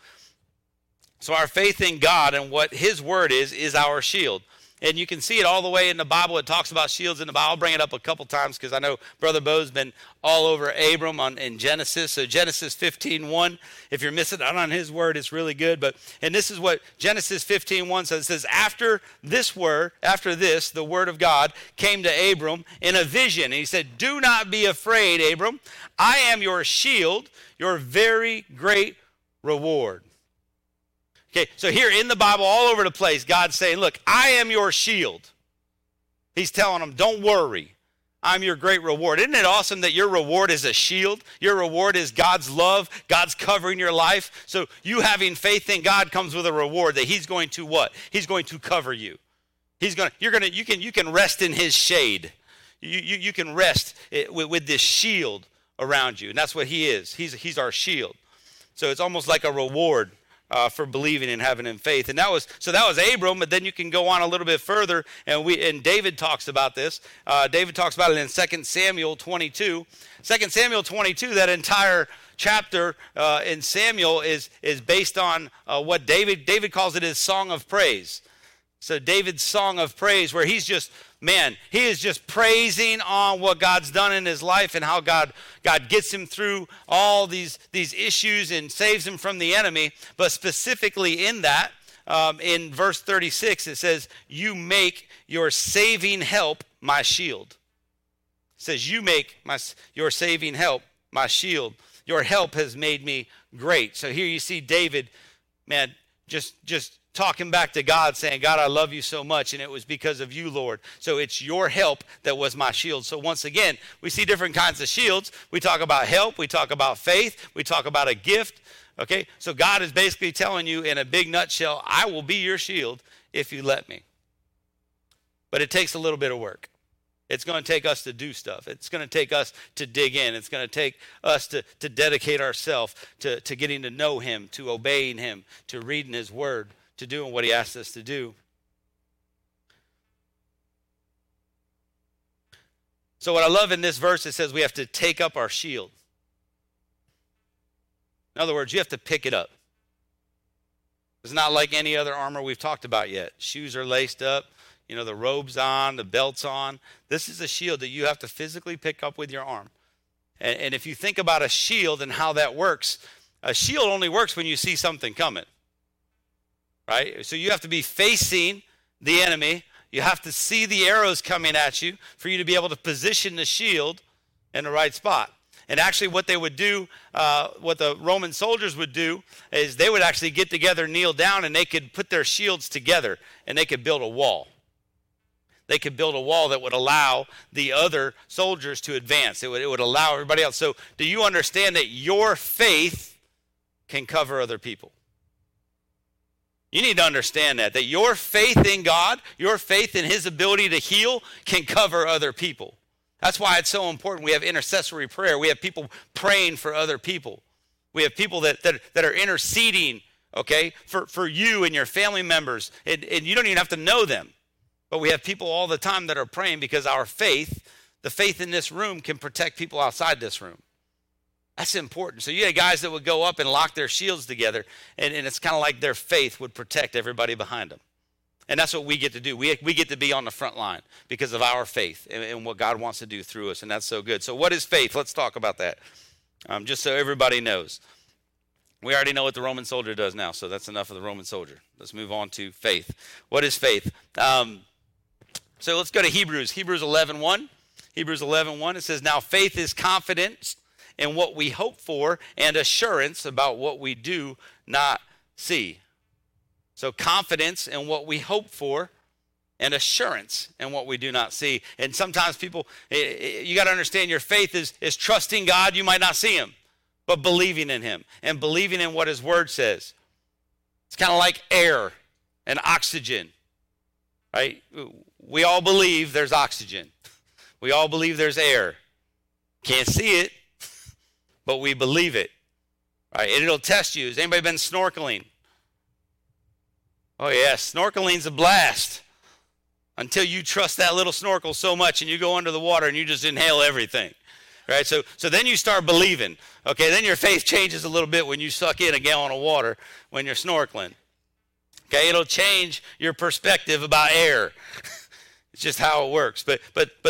our faith in God and what his word is our shield. And you can see it all the way in the Bible. It talks about shields in the Bible. I'll bring it up a couple times because I know Brother Bo's been all over Abram in Genesis. So Genesis 15:1, if you're missing out on his word, it's really good. And this is what Genesis 15:1 says. It says, after this, the word of God came to Abram in a vision. And he said, do not be afraid, Abram. I am your shield, your very great reward. Okay, so here in the Bible, all over the place, God's saying, look, I am your shield. He's telling them, don't worry. I'm your great reward. Isn't it awesome that your reward is a shield? Your reward is God's love, God's covering your life. So you having faith in God comes with a reward that he's going to what? He's going to cover you. You can rest in his shade. You can rest with this shield around you. And that's what he is. He's our shield. So it's almost like a reward. For believing and having in faith, and that was Abram. But then you can go on a little bit further, and David talks about this. David talks about it in 2 Samuel 22. 2 Samuel 22. That entire chapter in Samuel is based on what David calls it his song of praise. So David's song of praise, where he is just praising on what God's done in his life and how God gets him through all these issues and saves him from the enemy. But specifically in that, in verse 36, it says, you make your saving help my shield. It says, you make your saving help my shield. Your help has made me great. So here you see David, man, just talking back to God, saying, God, I love you so much, and it was because of you, Lord. So it's your help that was my shield. So once again, we see different kinds of shields. We talk about help. We talk about faith. We talk about a gift. Okay, so God is basically telling you in a big nutshell, I will be your shield if you let me. But it takes a little bit of work. It's going to take us to do stuff. It's going to take us to dig in. It's going to take us to dedicate ourselves to getting to know him, to obeying him, to reading his word, to doing what he asked us to do. So what I love in this verse, it says we have to take up our shield. In other words, you have to pick it up. It's not like any other armor we've talked about yet. Shoes are laced up, you know, the robe's on, the belt's on. This is a shield that you have to physically pick up with your arm. And if you think about a shield and how that works, a shield only works when you see something coming. Right? So you have to be facing the enemy. You have to see the arrows coming at you for you to be able to position the shield in the right spot. And actually what they would do, what the Roman soldiers would do, is they would actually get together, kneel down, and they could put their shields together, and they could build a wall. They could build a wall that would allow the other soldiers to advance. It would allow everybody else. So do you understand that your faith can cover other people? You need to understand that your faith in God, your faith in his ability to heal can cover other people. That's why it's so important. We have intercessory prayer. We have people praying for other people. We have people that are interceding, okay, for you and your family members. And you don't even have to know them. But we have people all the time that are praying because our faith, the faith in this room, can protect people outside this room. That's important. So you had guys that would go up and lock their shields together, and it's kind of like their faith would protect everybody behind them. And that's what we get to do. We get to be on the front line because of our faith and what God wants to do through us, and that's so good. So what is faith? Let's talk about that, just so everybody knows. We already know what the Roman soldier does now, so that's enough of the Roman soldier. Let's move on to faith. What is faith? So let's go to Hebrews. Hebrews 11:1. It says, "Now faith is confidence in what we hope for and assurance about what we do not see." So confidence in what we hope for and assurance in what we do not see. And sometimes people, you got to understand, your faith is trusting God. You might not see him, but believing in him and believing in what his word says. It's kind of like air and oxygen, right? We all believe there's oxygen. We all believe there's air. Can't see it, but we believe it, right? And it'll test you. Has anybody been snorkeling? Oh, yeah, snorkeling's a blast until you trust that little snorkel so much and you go under the water and you just inhale everything, right? So then you start believing, okay? Then your faith changes a little bit when you suck in a gallon of water when you're snorkeling, okay? It'll change your perspective about air. It's just how it works. But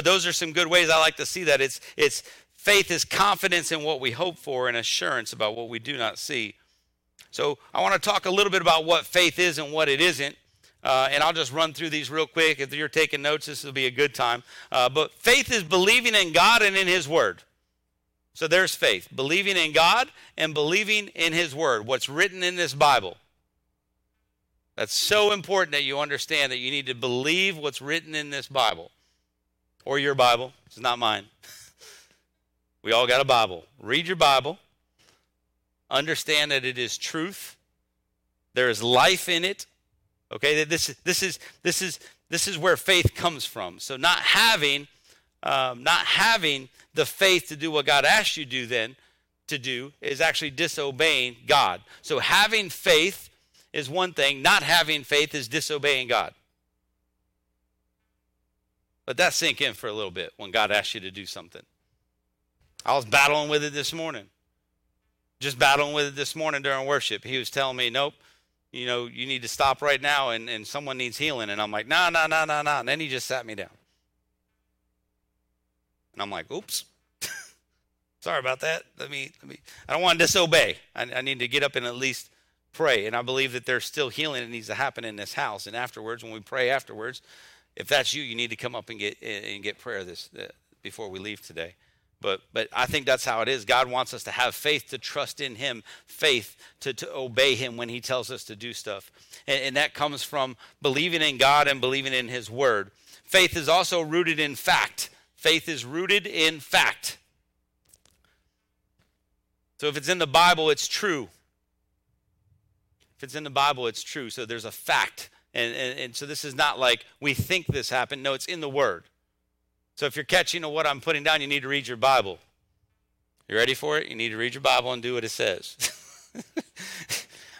those are some good ways I like to see that. It's faith is confidence in what we hope for and assurance about what we do not see. So I want to talk a little bit about what faith is and what it isn't, and I'll just run through these real quick. If you're taking notes, this will be a good time. But faith is believing in God and in his word. So there's faith, believing in God and believing in his word, what's written in this Bible. That's so important that you understand that you need to believe what's written in this Bible, or your Bible. It's not mine. We all got a Bible. Read your Bible. Understand that it is truth. There is life in it. Okay, this is where faith comes from. So not having the faith to do what God asked you to do is actually disobeying God. So having faith is one thing. Not having faith is disobeying God. Let that sink in for a little bit when God asks you to do something. I was battling with it this morning. Just battling with it this morning during worship. He was telling me, nope, you need to stop right now and someone needs healing. And I'm like, no. And then he just sat me down. And I'm like, oops. Sorry about that. Let me. I don't want to disobey. I need to get up and at least pray. And I believe that there's still healing that needs to happen in this house. And afterwards, when we pray afterwards, if that's you, you need to come up and get prayer before we leave today. But I think that's how it is. God wants us to have faith to trust in him, faith to obey him when he tells us to do stuff. And that comes from believing in God and believing in his word. Faith is also rooted in fact. Faith is rooted in fact. So if it's in the Bible, it's true. If it's in the Bible, it's true. So there's a fact. And so this is not like we think this happened. No, it's in the word. So if you're catching what I'm putting down, you need to read your Bible. You ready for it? You need to read your Bible and do what it says.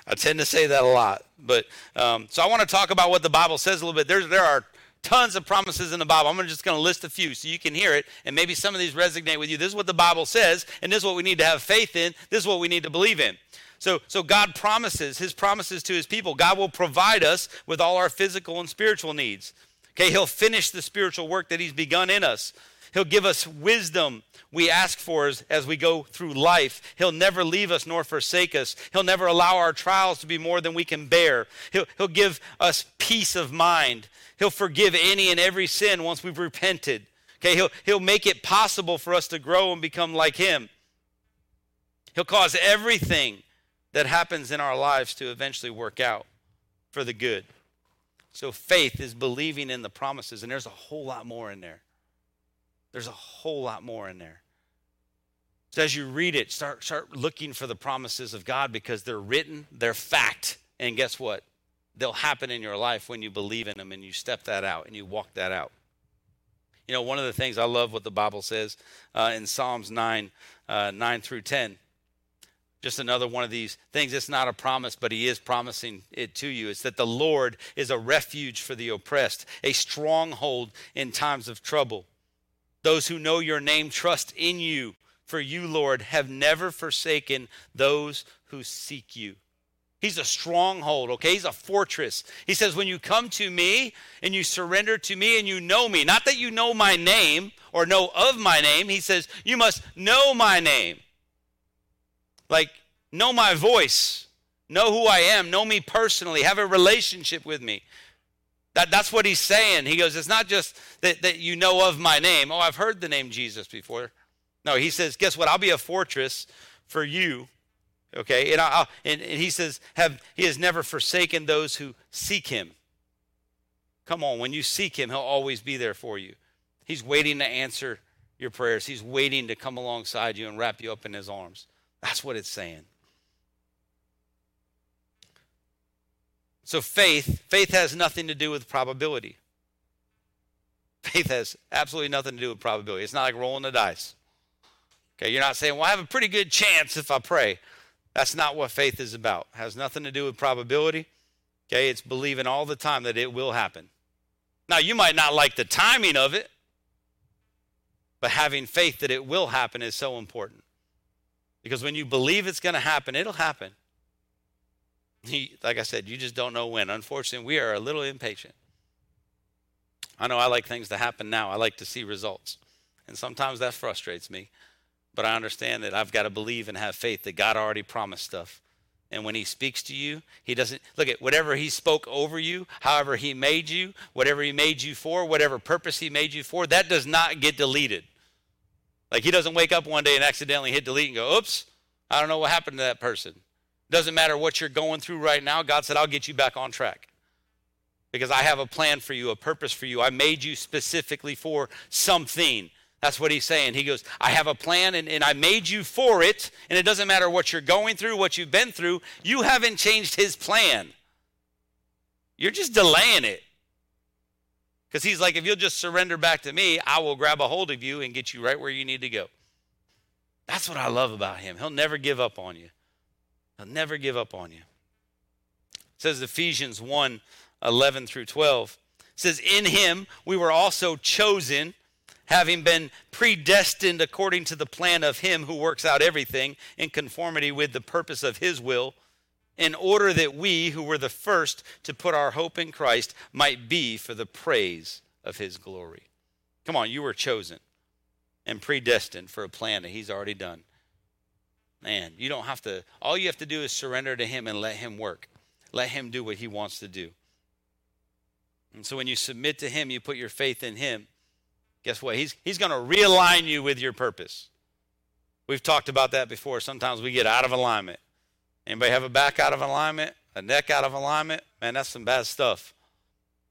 I tend to say that a lot. But so I want to talk about what the Bible says a little bit. There are tons of promises in the Bible. I'm just going to list a few so you can hear it, and maybe some of these resonate with you. This is what the Bible says, and this is what we need to have faith in. This is what we need to believe in. So God promises, his promises to his people. God will provide us with all our physical and spiritual needs. Okay, he'll finish the spiritual work that he's begun in us. He'll give us wisdom we ask for as we go through life. He'll never leave us nor forsake us. He'll never allow our trials to be more than we can bear. He'll give us peace of mind. He'll forgive any and every sin once we've repented. Okay, he'll make it possible for us to grow and become like him. He'll cause everything that happens in our lives to eventually work out for the good. So faith is believing in the promises, and there's a whole lot more in there. There's a whole lot more in there. So as you read it, start looking for the promises of God because they're written, they're fact, and guess what? they'll happen in your life when you believe in them and you step that out and you walk that out. You know, one of the things I love what the Bible says in Psalms 9 through 10. Just another one of these things. It's not a promise, but he is promising it to you. It's that the Lord is a refuge for the oppressed, a stronghold in times of trouble. Those who know your name trust in you, for you, Lord, have never forsaken those who seek you. He's a stronghold, okay? He's a fortress. He says, when you come to me and you surrender to me and you know me, not that you know my name or know of my name. He says, you must know my name. Like, know my voice, know who I am, know me personally, have a relationship with me. That's what he's saying. He goes, it's not just that you know of my name. Oh, I've heard the name Jesus before. No, he says, guess what? I'll be a fortress for you. Okay, and he says, he has never forsaken those who seek him. Come on, when you seek him, he'll always be there for you. He's waiting to answer your prayers. He's waiting to come alongside you and wrap you up in his arms. That's what it's saying. So faith has nothing to do with probability. Faith has absolutely nothing to do with probability. It's not like rolling the dice. Okay, you're not saying, well, I have a pretty good chance if I pray. That's not what faith is about. It has nothing to do with probability. Okay, it's believing all the time that it will happen. Now, you might not like the timing of it, but having faith that it will happen is so important. Because when you believe it's going to happen, it'll happen. Like I said, you just don't know when. Unfortunately, we are a little impatient. I know I like things to happen now. I like to see results. And sometimes that frustrates me. But I understand that I've got to believe and have faith that God already promised stuff. And when he speaks to you, he doesn't, look at whatever he spoke over you, however he made you, whatever he made you for, whatever purpose he made you for, that does not get deleted. Like he doesn't wake up one day and accidentally hit delete and go, oops, I don't know what happened to that person. Doesn't matter what you're going through right now. God said, I'll get you back on track because I have a plan for you, a purpose for you. I made you specifically for something. That's what he's saying. He goes, I have a plan and I made you for it. And it doesn't matter what you're going through, what you've been through. You haven't changed his plan. You're just delaying it. Because he's like, if you'll just surrender back to me, I will grab a hold of you and get you right where you need to go. That's what I love about him. He'll never give up on you. He'll never give up on you. It says Ephesians 1, 11 through 12. It says, in him we were also chosen, having been predestined according to the plan of him who works out everything in conformity with the purpose of his will, in order that we who were the first to put our hope in Christ might be for the praise of his glory. Come on, you were chosen and predestined for a plan that he's already done. Man, you don't have to, all you have to do is surrender to him and let him work. Let him do what he wants to do. And so when you submit to him, you put your faith in him. Guess what? He's going to realign you with your purpose. We've talked about that before. Sometimes we get out of alignment. Anybody have a back out of alignment, a neck out of alignment? Man, that's some bad stuff.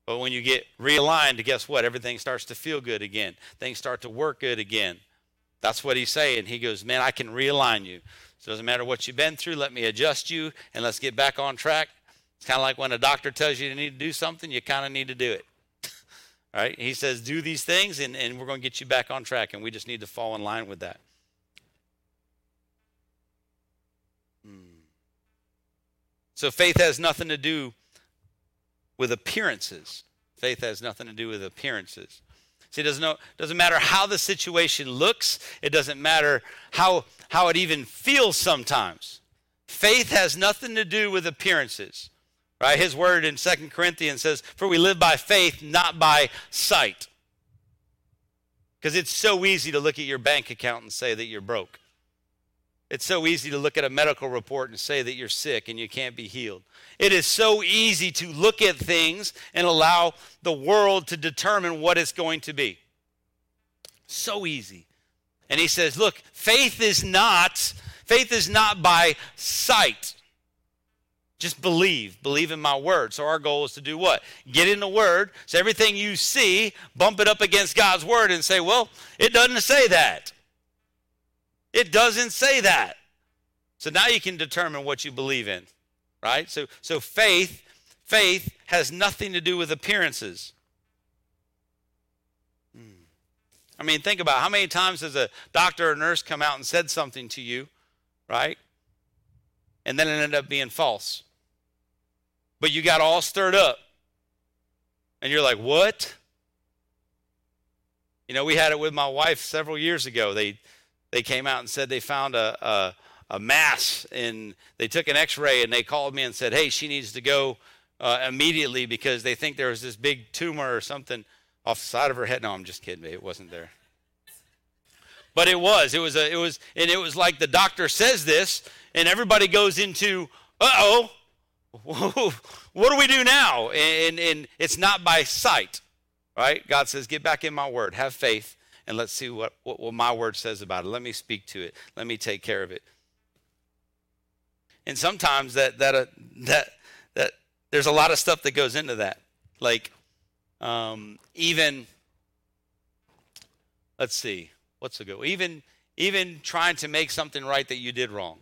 But when you get realigned, guess what? Everything starts to feel good again. Things start to work good again. That's what he's saying. He goes, man, I can realign you. So it doesn't matter what you've been through. Let me adjust you, and let's get back on track. It's kind of like when a doctor tells you you need to do something, you kind of need to do it. All right? He says, do these things, and we're going to get you back on track, and we just need to fall in line with that. So faith has nothing to do with appearances. Faith has nothing to do with appearances. See, it doesn't matter how the situation looks. It doesn't matter how it even feels sometimes. Faith has nothing to do with appearances. Right? His word in 2 Corinthians says, for we live by faith, not by sight. Because it's so easy to look at your bank account and say that you're broke. It's so easy to look at a medical report and say that you're sick and you can't be healed. It is so easy to look at things and allow the world to determine what it's going to be. So easy. And he says, look, faith is not by sight. Just believe. Believe in my word. So our goal is to do what? Get in the word. So everything you see, bump it up against God's word and say, well, it doesn't say that. It doesn't say that. So now you can determine what you believe in, right? So faith Faith has nothing to do with appearances. I mean, think about how many times has a doctor or nurse come out and said something to you, right? And then it ended up being false. But you got all stirred up. And you're like, what? You know, we had it with my wife several years ago. They came out and said they found a mass, and they took an x-ray, and they called me and said, hey, she needs to go immediately because they think there was this big tumor or something off the side of her head. No, I'm just kidding. It wasn't there. But it was. It was like the doctor says this, and everybody goes into, uh-oh, what do we do now? And it's not by sight, right? God says, get back in my word. Have faith, and let's see what my word says about it. Let me speak to it. Let me take care of it. And sometimes that there's a lot of stuff that goes into that. Like, even, let's see, what's the go? Even trying to make something right that you did wrong.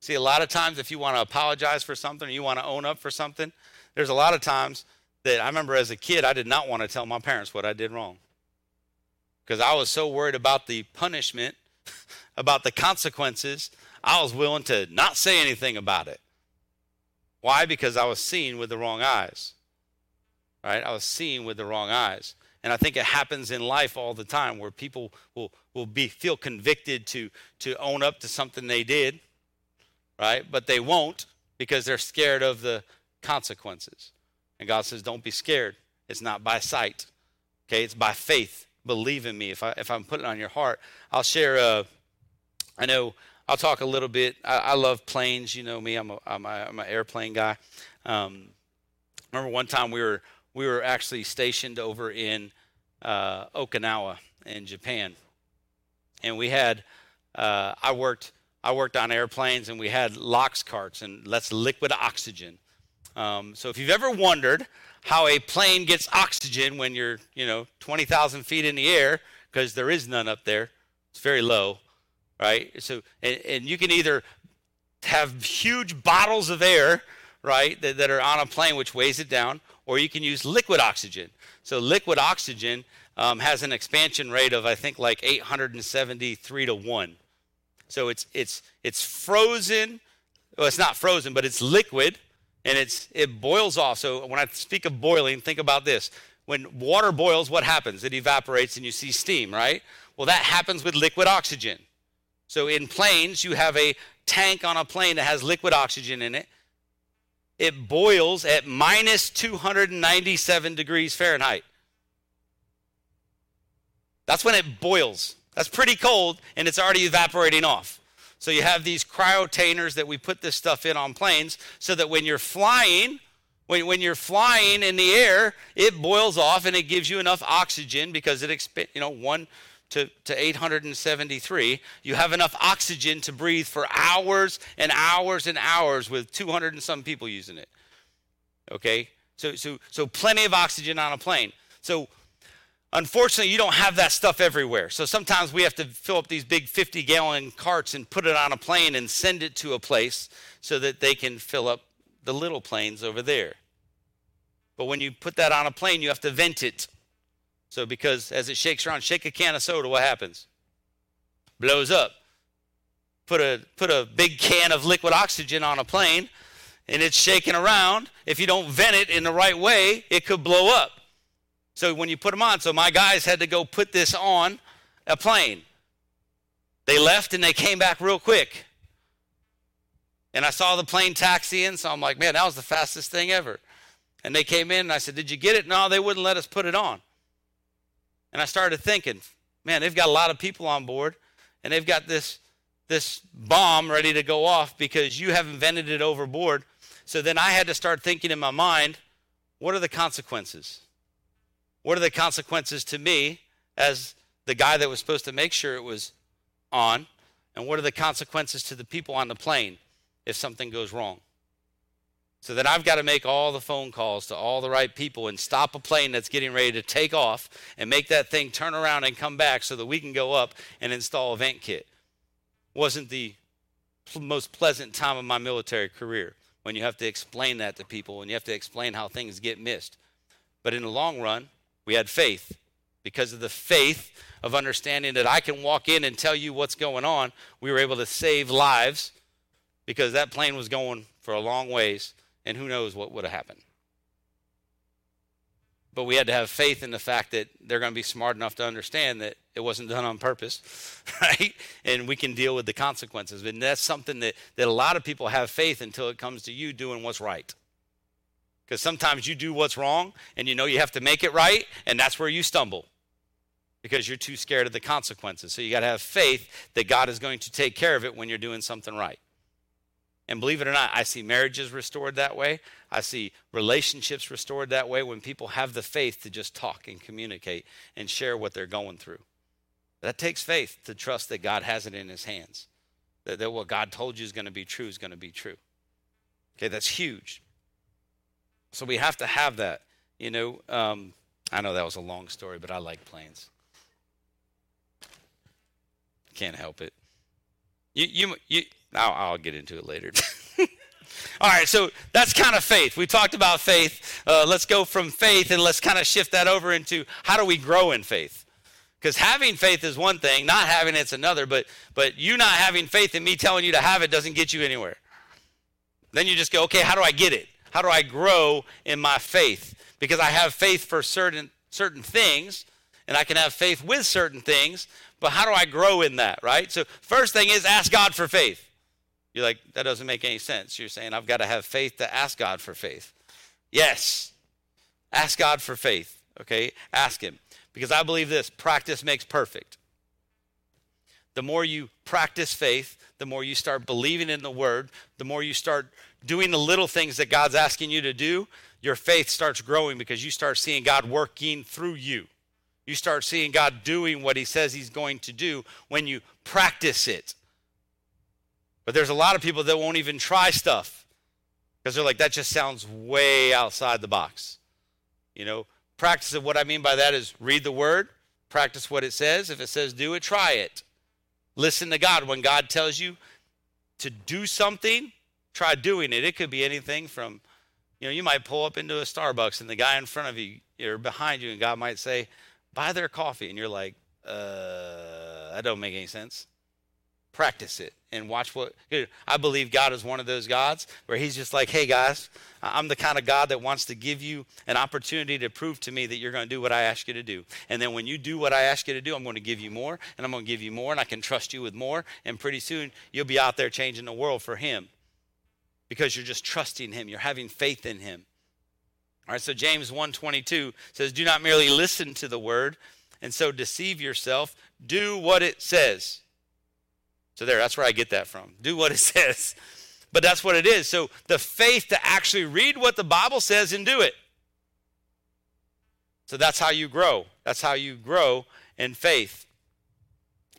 See, a lot of times if you want to apologize for something or you want to own up for something, there's a lot of times that I remember as a kid, I did not want to tell my parents what I did wrong because I was so worried about the punishment, about the consequences, I was willing to not say anything about it. Why? Because I was seeing with the wrong eyes, right? I was seeing with the wrong eyes. And I think it happens in life all the time where people will feel convicted to own up to something they did, right? But they won't because they're scared of the consequences. And God says, don't be scared. It's not by sight, okay? It's by faith. Believe in me. If I'm putting it on your heart, I'll share I know I'll talk a little bit. I love planes. You know me. I'm an airplane guy. Remember one time we were actually stationed over in Okinawa in Japan, and we had I worked on airplanes, and we had LOX carts, and that's liquid oxygen. So if you've ever wondered how a plane gets oxygen when you're 20,000 feet in the air, because there is none up there, it's very low. Right, so and you can either have huge bottles of air, right, that are on a plane which weighs it down, or you can use liquid oxygen. So liquid oxygen has an expansion rate of I think like 873 to 1. So it's frozen. Well, it's not frozen, but it's liquid, and it boils off. So when I speak of boiling, think about this: when water boils, what happens? It evaporates, and you see steam, right? Well, that happens with liquid oxygen. So in planes, you have a tank on a plane that has liquid oxygen in it. It boils at minus 297 degrees Fahrenheit. That's when it boils. That's pretty cold, and it's already evaporating off. So you have these cryotainers that we put this stuff in on planes so that when you're flying, when you're flying in the air, it boils off and it gives you enough oxygen because it expands, to 873, you have enough oxygen to breathe for hours and hours and hours with 200 and some people using it. Okay? So plenty of oxygen on a plane. So unfortunately, you don't have that stuff everywhere. So sometimes we have to fill up these big 50-gallon carts and put it on a plane and send it to a place so that they can fill up the little planes over there. But when you put that on a plane, you have to vent it. So because as it shakes around, shake a can of soda, what happens? Blows up. Put a big can of liquid oxygen on a plane, and it's shaking around. If you don't vent it in the right way, it could blow up. So when you put them on, so my guys had to go put this on a plane. They left, and they came back real quick. And I saw the plane taxiing, so I'm like, man, that was the fastest thing ever. And they came in, and I said, did you get it? No, they wouldn't let us put it on. And I started thinking, man, they've got a lot of people on board, and they've got this bomb ready to go off because you haven't vented it overboard. So then I had to start thinking in my mind, what are the consequences? What are the consequences to me as the guy that was supposed to make sure it was on? And what are the consequences to the people on the plane if something goes wrong? So that I've got to make all the phone calls to all the right people and stop a plane that's getting ready to take off and make that thing turn around and come back so that we can go up and install a vent kit. Wasn't the most pleasant time of my military career when you have to explain that to people and you have to explain how things get missed. But in the long run, we had faith. Because of the faith of understanding that I can walk in and tell you what's going on, we were able to save lives because that plane was going for a long ways, and who knows what would have happened. But we had to have faith in the fact that they're going to be smart enough to understand that it wasn't done on purpose, right? And we can deal with the consequences. And that's something that a lot of people have faith until it comes to you doing what's right. Because sometimes you do what's wrong, and you know you have to make it right, and that's where you stumble because you're too scared of the consequences. So you got to have faith that God is going to take care of it when you're doing something right. And believe it or not, I see marriages restored that way. I see relationships restored that way when people have the faith to just talk and communicate and share what they're going through. That takes faith to trust that God has it in his hands, that what God told you is going to be true is going to be true. Okay, that's huge. So we have to have that, you know. I know that was a long story, but I like planes. Can't help it. I'll get into it later. All right, so that's kind of faith. We talked about faith. Let's go from faith and let's kind of shift that over into how do we grow in faith? Because having faith is one thing, not having it's another. But you not having faith and me telling you to have it doesn't get you anywhere. Then you just go, okay, how do I get it? How do I grow in my faith? Because I have faith for certain things, and I can have faith with certain things, but how do I grow in that, right? So first thing is ask God for faith. You're like, that doesn't make any sense. You're saying I've got to have faith to ask God for faith. Yes, ask God for faith, okay? Ask him. Because I believe this, practice makes perfect. The more you practice faith, the more you start believing in the word, the more you start doing the little things that God's asking you to do, your faith starts growing because you start seeing God working through you. You start seeing God doing what he says he's going to do when you practice it. But there's a lot of people that won't even try stuff because they're like, that just sounds way outside the box. You know, practice it. What I mean by that is read the word, practice what it says. If it says do it, try it. Listen to God. When God tells you to do something, try doing it. It could be anything from, you know, you might pull up into a Starbucks and the guy in front of you or behind you and God might say, buy their coffee. And you're like, that don't make any sense. Practice it and watch what, I believe God is one of those gods where he's just like, hey guys, I'm the kind of God that wants to give you an opportunity to prove to me that you're going to do what I ask you to do. And then when you do what I ask you to do, I'm going to give you more and I'm going to give you more and I can trust you with more. And pretty soon you'll be out there changing the world for him. Because you're just trusting him. You're having faith in him. All right, so James 1:22 says, do not merely listen to the word and so deceive yourself. Do what it says. So there, that's where I get that from. Do what it says. But that's what it is. So the faith to actually read what the Bible says and do it. So that's how you grow. That's how you grow in faith.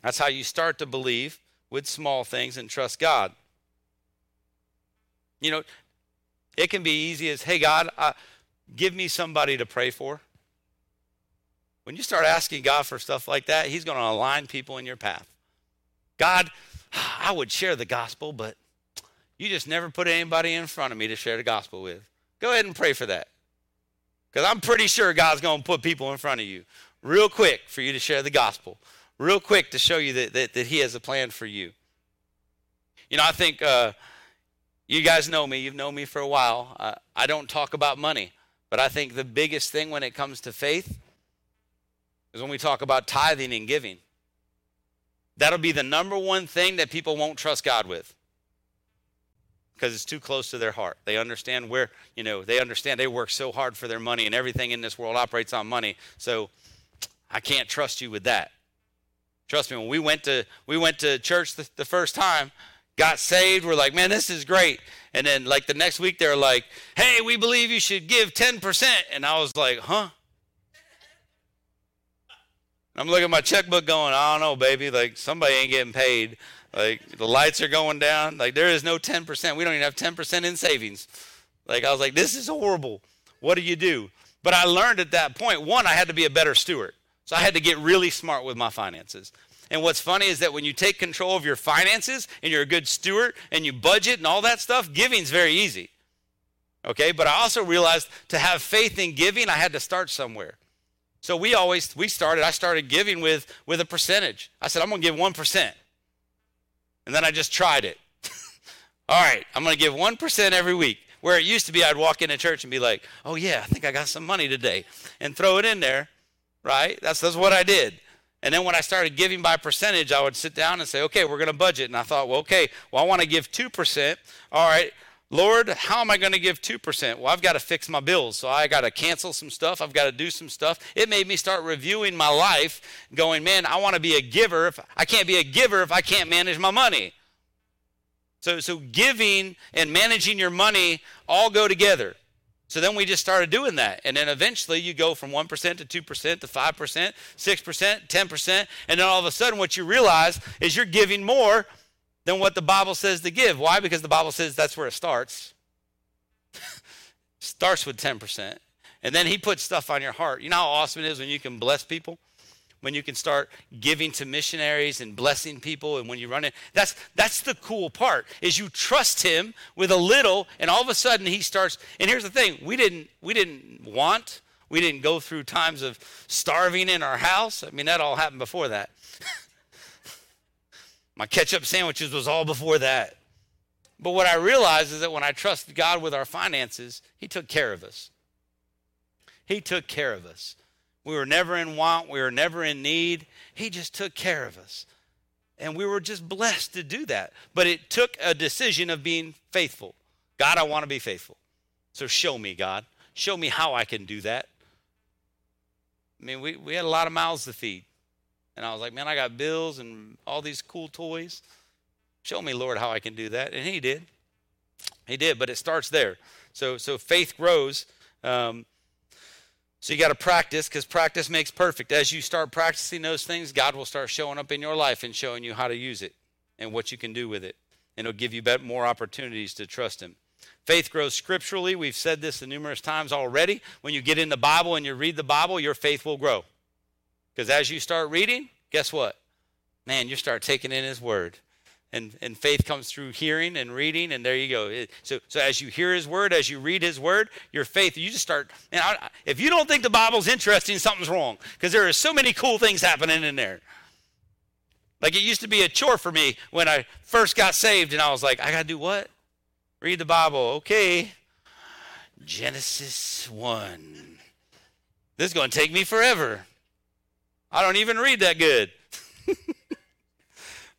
That's how you start to believe with small things and trust God. You know, it can be easy as, hey, God, give me somebody to pray for. When you start asking God for stuff like that, he's going to align people in your path. God, I would share the gospel, but you just never put anybody in front of me to share the gospel with. Go ahead and pray for that. Because I'm pretty sure God's going to put people in front of you real quick for you to share the gospel, real quick to show you that he has a plan for you. You know, I think... You guys know me. You've known me for a while. I don't talk about money, but I think the biggest thing when it comes to faith is when we talk about tithing and giving. That'll be the number one thing that people won't trust God with because it's too close to their heart. They understand where, you know, they understand they work so hard for their money and everything in this world operates on money. So I can't trust you with that. Trust me, when we went to church the first time, got saved, we're like, man, this is great. And then like the next week they're like, hey, we believe you should give 10%. And I was like, huh? I'm looking at my checkbook going, I don't know, baby. Like somebody ain't getting paid. Like the lights are going down. Like there is no 10%. We don't even have 10% in savings. Like I was like, this is horrible. What do you do? But I learned at that point, one, I had to be a better steward. So I had to get really smart with my finances. And what's funny is that when you take control of your finances and you're a good steward and you budget and all that stuff, giving's very easy. Okay, but I also realized to have faith in giving, I had to start somewhere. So I started giving with a percentage. I said, I'm going to give 1%. And then I just tried it. All right, I'm going to give 1% every week. Where it used to be, I'd walk into church and be like, oh yeah, I think I got some money today, and throw it in there, right? That's what I did. And then when I started giving by percentage, I would sit down and say, okay, we're going to budget. And I thought, well, okay, well, I want to give 2%. All right, Lord, how am I going to give 2%? Well, I've got to fix my bills. So I got to cancel some stuff. I've got to do some stuff. It made me start reviewing my life going, man, I want to be a giver. I can't be a giver if I can't manage my money. So giving and managing your money all go together. So then we just started doing that. And then eventually you go from 1% to 2% to 5%, 6%, 10%. And then all of a sudden what you realize is you're giving more than what the Bible says to give. Why? Because the Bible says that's where it starts. Starts with 10%. And then he puts stuff on your heart. You know how awesome it is when you can bless people? When you can start giving to missionaries and blessing people, and when you run it, that's the cool part, is you trust him with a little, and all of a sudden he starts. And here's the thing, we didn't go through times of starving in our house. I mean, that all happened before that. My ketchup sandwiches was all before that. But what I realized is that when I trusted God with our finances, he took care of us. He took care of us. We were never in want. We were never in need. He just took care of us. And we were just blessed to do that. But it took a decision of being faithful. God, I want to be faithful. So show me, God. Show me how I can do that. I mean, we had a lot of mouths to feed. And I was like, man, I got bills and all these cool toys. Show me, Lord, how I can do that. And he did. He did, but it starts there. So faith grows. So you got to practice, because practice makes perfect. As you start practicing those things, God will start showing up in your life and showing you how to use it and what you can do with it. And it'll give you more opportunities to trust him. Faith grows scripturally. We've said this numerous times already. When you get in the Bible and you read the Bible, your faith will grow. Because as you start reading, guess what? Man, you start taking in his word. And faith comes through hearing and reading, and there you go. So as you hear his word, as you read his word, your faith, you just start. And if you don't think the Bible's interesting, something's wrong, because there are so many cool things happening in there. Like, it used to be a chore for me when I first got saved, and I was like, I got to do what? Read the Bible. Okay, Genesis 1. This is going to take me forever. I don't even read that good.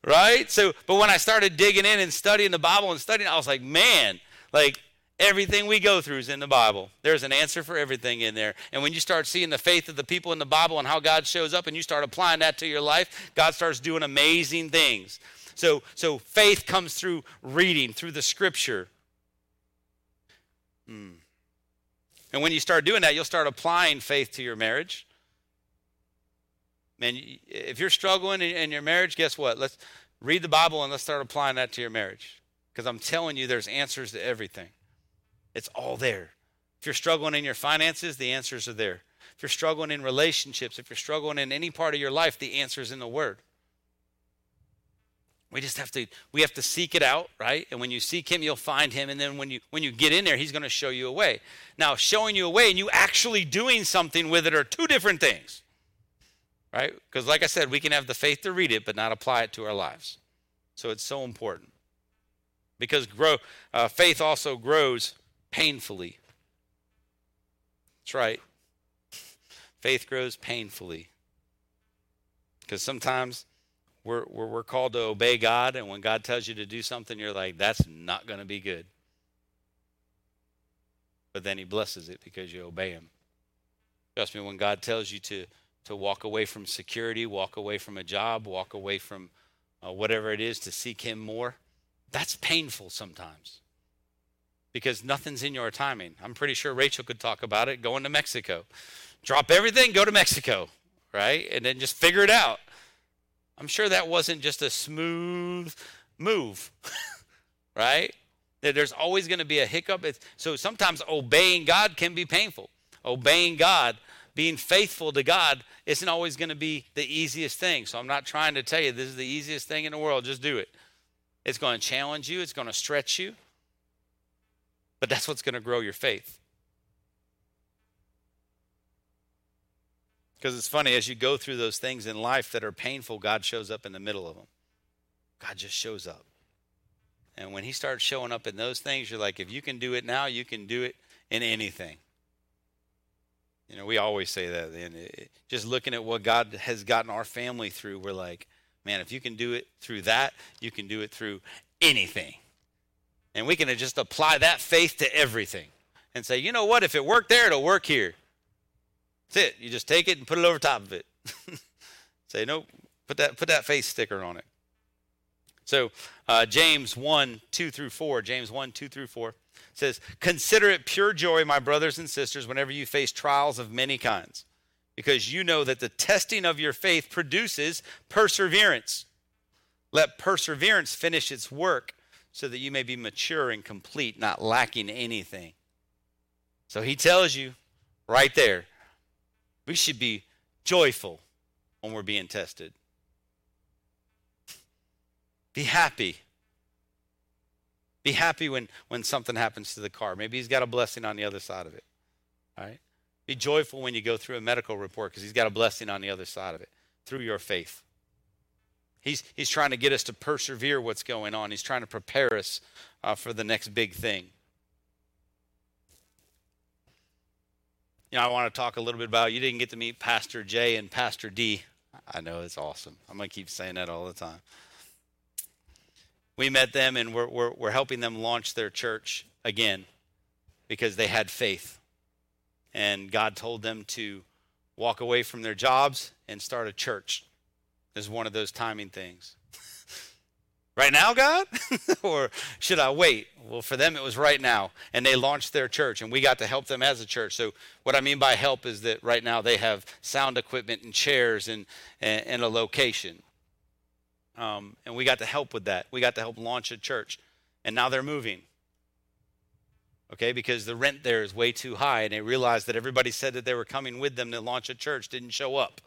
Right? So, but when I started digging in and studying the Bible and studying, I was like, man, like, everything we go through is in the Bible. There's an answer for everything in there. And when you start seeing the faith of the people in the Bible and how God shows up, and you start applying that to your life, God starts doing amazing things. So faith comes through reading, through the scripture. And when you start doing that, you'll start applying faith to your marriage. Man, if you're struggling in your marriage, guess what? Let's read the Bible and let's start applying that to your marriage. Because I'm telling you, there's answers to everything. It's all there. If you're struggling in your finances, the answers are there. If you're struggling in relationships, if you're struggling in any part of your life, the answer's in the Word. We have to seek it out, right? And when you seek him, you'll find him. And then when you get in there, he's going to show you a way. Now, showing you a way and you actually doing something with it are two different things. Right? Because like I said, we can have the faith to read it, but not apply it to our lives. So it's so important. Because faith also grows painfully. That's right. Faith grows painfully. Because sometimes we're called to obey God, and when God tells you to do something, you're like, that's not going to be good. But then he blesses it because you obey him. Trust me, when God tells you to walk away from security, walk away from a job, walk away from whatever it is to seek him more, that's painful sometimes because nothing's in your timing. I'm pretty sure Rachel could talk about it, going to Mexico. Drop everything, go to Mexico, right? And then just figure it out. I'm sure that wasn't just a smooth move, right? There's always going to be a hiccup. So sometimes obeying God can be painful. Obeying God, being faithful to God, isn't always going to be the easiest thing. So I'm not trying to tell you this is the easiest thing in the world. Just do it. It's going to challenge you. It's going to stretch you. but that's what's going to grow your faith. Because it's funny, as you go through those things in life that are painful, God shows up in the middle of them. God just shows up. And when he starts showing up in those things, you're like, if you can do it now, you can do it in anything. You know, we always say that. And just looking at what God has gotten our family through, we're like, man, if you can do it through that, you can do it through anything. And we can just apply that faith to everything and say, you know what, if it worked there, it'll work here. That's it. You just take it and put it over top of it. Say, nope, put that faith sticker on it. So James 1:2-4 says, consider it pure joy, my brothers and sisters, whenever you face trials of many kinds, because you know that the testing of your faith produces perseverance. Let perseverance finish its work so that you may be mature and complete, not lacking anything. So he tells you right there, we should be joyful when we're being tested. Be happy. Be happy when something happens to the car. Maybe he's got a blessing on the other side of it. All right? Be joyful when you go through a medical report because he's got a blessing on the other side of it through your faith. He's trying to get us to persevere what's going on. He's trying to prepare us for the next big thing. You know, I want to talk a little bit about, you didn't get to meet Pastor J and Pastor D. I know, it's awesome. I'm going to keep saying that all the time. We met them, and we're helping them launch their church again because they had faith. And God told them to walk away from their jobs and start a church. It's one of those timing things. Right now, God? Or should I wait? Well, for them, it was right now. And they launched their church, and we got to help them as a church. So what I mean by help is that right now they have sound equipment and chairs and a location. And we got to help with that. We got to help launch a church. And now they're moving. Okay, because the rent there is way too high, and they realized that everybody said that they were coming with them to launch a church didn't show up.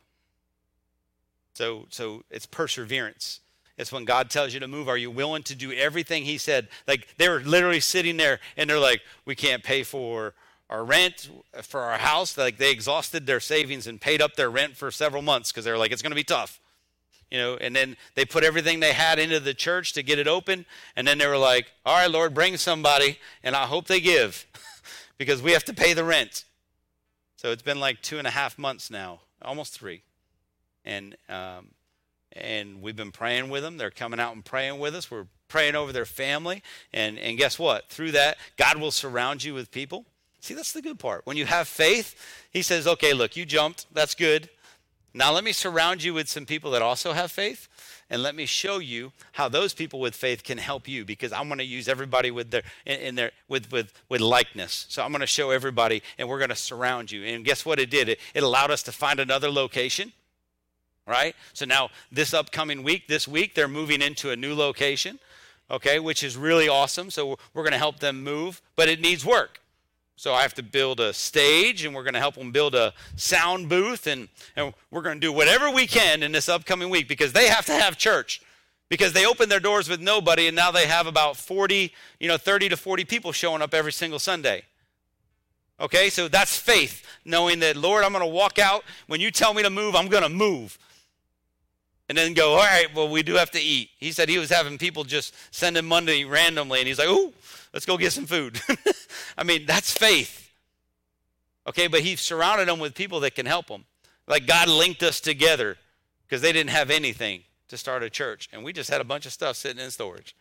So it's perseverance. It's when God tells you to move. Are you willing to do everything he said? Like, they were literally sitting there, and they're like, we can't pay for our rent, for our house. Like, they exhausted their savings and paid up their rent for several months because they were like, it's going to be tough. You know, and then they put everything they had into the church to get it open. And then they were like, all right, Lord, bring somebody, and I hope they give because we have to pay the rent. So it's been like 2.5 months now, almost 3. And we've been praying with them. They're coming out and praying with us. We're praying over their family. And guess what? Through that, God will surround you with people. See, that's the good part. When you have faith, he says, okay, look, you jumped. That's good. Now let me surround you with some people that also have faith, and let me show you how those people with faith can help you, because I'm going to use everybody with their with likeness. So I'm going to show everybody, and we're going to surround you. And guess what it did? It allowed us to find another location. Right? So now this upcoming week, they're moving into a new location, okay, which is really awesome. So we're going to help them move, but it needs work. So I have to build a stage, and we're going to help them build a sound booth, and we're going to do whatever we can in this upcoming week because they have to have church, because they opened their doors with nobody, and now they have about 30 to 40 people showing up every single Sunday. Okay, so that's faith, knowing that, Lord, I'm going to walk out. When you tell me to move, I'm going to move. And then go, all right, well, we do have to eat. He said he was having people just send him money randomly, and he's like, ooh, let's go get some food. I mean, that's faith. Okay, but he surrounded them with people that can help them. Like, God linked us together because they didn't have anything to start a church, and we just had a bunch of stuff sitting in storage.